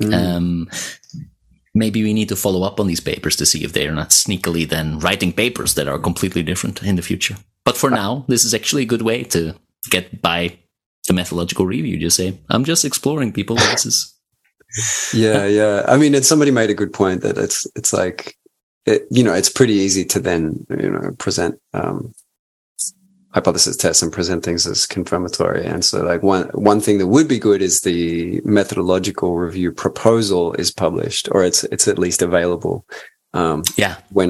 Maybe we need to follow up on these papers to see if they are not sneakily then writing papers that are completely different in the future. But for now, this is actually a good way to get by the methodological review. Just say, I'm just exploring, people. This is... Yeah. I mean, and somebody made a good point that it's like, you know, it's pretty easy to then, you know, present hypothesis tests and present things as confirmatory. And so like one thing that would be good is the methodological review proposal is published, or it's at least available. When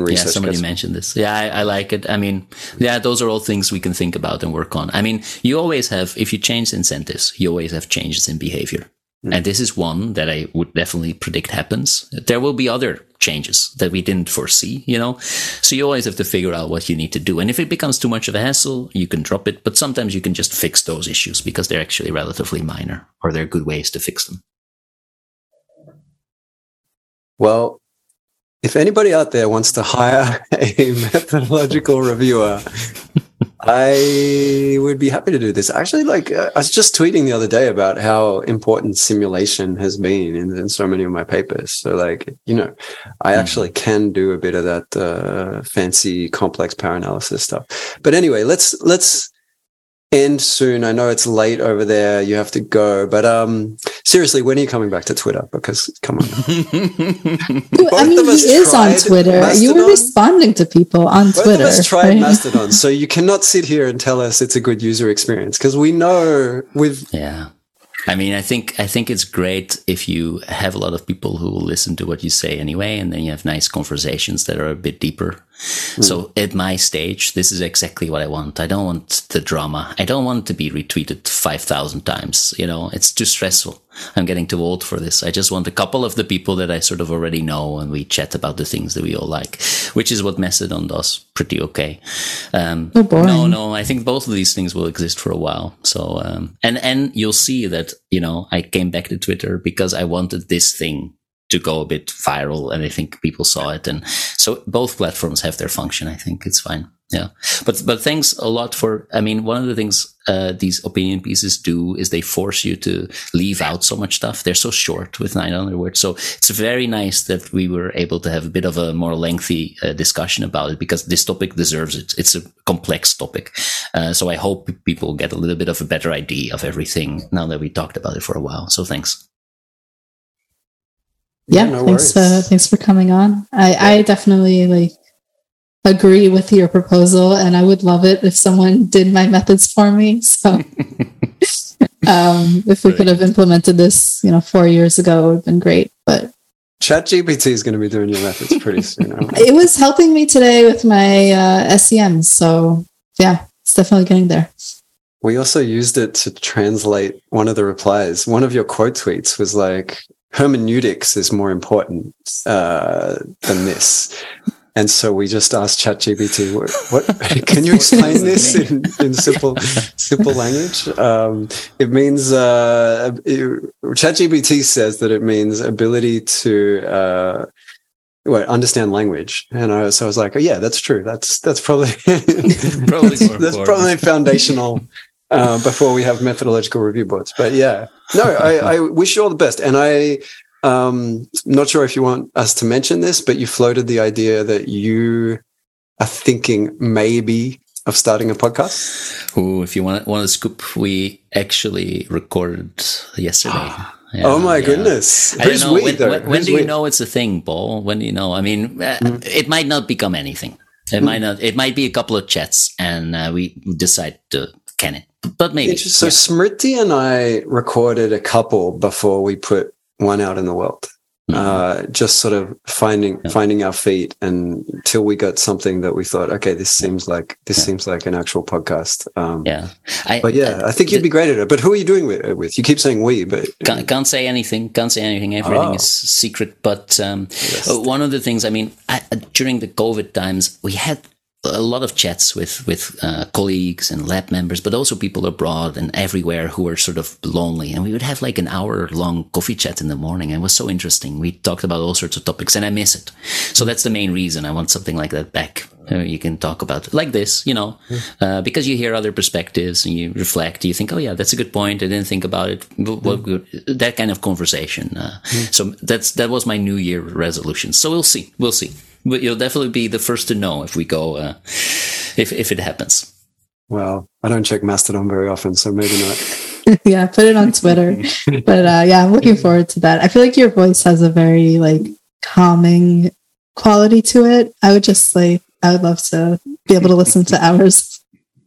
research. Yeah, somebody mentioned this. Yeah, I like it. I mean, those are all things we can think about and work on. I mean, you always have, if you change incentives, you always have changes in behavior. And this is one that I would definitely predict happens. There will be other changes that we didn't foresee, you know. So you always have to figure out what you need to do. And if it becomes too much of a hassle, you can drop it. But sometimes you can just fix those issues because they're actually relatively minor, or they're good ways to fix them. Well, if anybody out there wants to hire a methodological reviewer, I would be happy to do this. Actually, like I was just tweeting the other day about how important simulation has been in so many of my papers. So like, you know, I actually can do a bit of that fancy complex power analysis stuff. But anyway, let's end soon. I know it's late over there. You have to go. But seriously, when are you coming back to Twitter? Because come on. I mean, he is on Twitter. Mastodon. You were responding to people on Twitter. Both of us tried Mastodon. So you cannot sit here and tell us it's a good user experience because we know with... Yeah. I mean, I think it's great if you have a lot of people who will listen to what you say anyway, and then you have nice conversations that are a bit deeper. Mm. So at my stage, this is exactly what I want. I don't want the drama. I don't want to be retweeted 5,000 times. You know, it's too stressful. I'm getting too old for this. I just want a couple of the people that I sort of already know, and we chat about the things that we all like, which is what Mastodon does pretty okay. No, I think both of these things will exist for a while. So, and you'll see that, you know, I came back to Twitter because I wanted this thing to go a bit viral, and I think people saw it. And so both platforms have their function. I think it's fine. Yeah. But thanks a lot for, I mean, one of the things these opinion pieces do is they force you to leave out so much stuff. They're so short with 900 words. So it's very nice that we were able to have a bit of a more lengthy discussion about it, because this topic deserves it. It's a complex topic. So I hope people get a little bit of a better idea of everything now that we talked about it for a while. So thanks. Yeah, no worries. Thanks for coming on. I definitely agree with your proposal, and I would love it if someone did my methods for me. So if we could have implemented this, 4 years ago, it would have been great. But ChatGPT is going to be doing your methods pretty soon. It was helping me today with my SEM. So yeah, it's definitely getting there. We also used it to translate one of the replies. One of your quote tweets was like, hermeneutics is more important than this. And so we just asked ChatGPT, what can you explain this in simple language? It means, ChatGPT says that it means ability to understand language. And so I was like, oh yeah, that's true. That's probably foundational before we have methodological review boards. But yeah, no, I wish you all the best. And I'm not sure if you want us to mention this, but you floated the idea that you are thinking maybe of starting a podcast. Oh, if you want a scoop, we actually recorded yesterday. Yeah, oh my goodness. I don't know. When do you know it's a thing, Paul? When do you know? I mean, it might not become anything. It might not. It might be a couple of chats and we decide to can it. But maybe. So Smriti and I recorded a couple before we put one out in the world, just sort of finding our feet, and till we got something that we thought, okay, this seems like an actual podcast. I think you'd be great at it. But who are you doing it with? You keep saying we, but can't say anything. Everything is secret. But one of the things, I mean, during the COVID times, we had a lot of chats with colleagues and lab members, but also people abroad and everywhere who were sort of lonely. And we would have like an hour long coffee chat in the morning. It was so interesting. We talked about all sorts of topics, and I miss it. So that's the main reason I want something like that back. You can talk about it like this, because you hear other perspectives and you reflect. You think, oh yeah, that's a good point. I didn't think about it. That kind of conversation. So that was my New Year resolution. So we'll see. But you'll definitely be the first to know if we go, if it happens. Well, I don't check Mastodon very often, so maybe not. Yeah, put it on Twitter. But I'm looking forward to that. I feel like your voice has a very calming quality to it. I would just I would love to be able to listen to ours.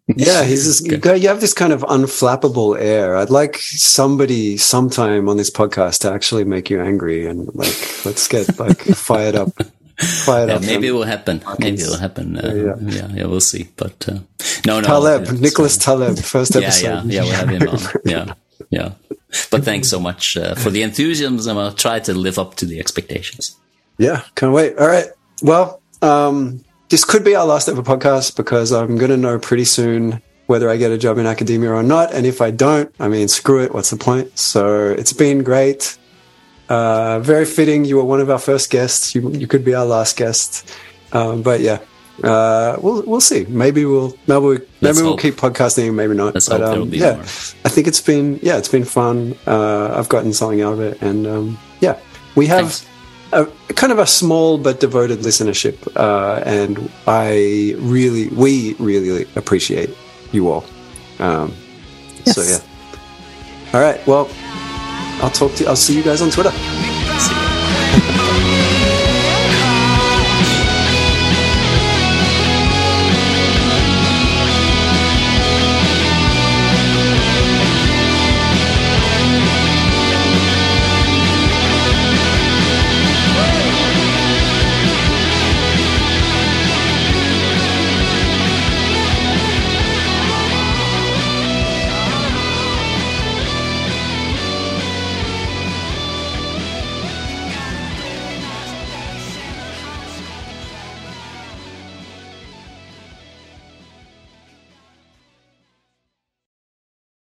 Yeah, you have this kind of unflappable air. I'd like somebody sometime on this podcast to actually make you angry and let's get fired up. Maybe it will happen. We'll see. But no. Taleb, Nicholas Taleb, first episode. Yeah, we'll have him on. Yeah. But thanks so much for the enthusiasm. I'll try to live up to the expectations. Yeah, can't wait. All right. Well, this could be our last ever podcast, because I'm going to know pretty soon whether I get a job in academia or not. And if I don't, I mean, screw it. What's the point? So it's been great. Very fitting. You were one of our first guests. You could be our last guest. But yeah, We'll see. Maybe we'll keep podcasting. Maybe not. Let's hope there will be more. I think it's been fun. I've gotten something out of it, and we have a kind of a small but devoted listenership, and we really appreciate you all. Yes. So yeah. All right. Well, I'll see you guys on Twitter.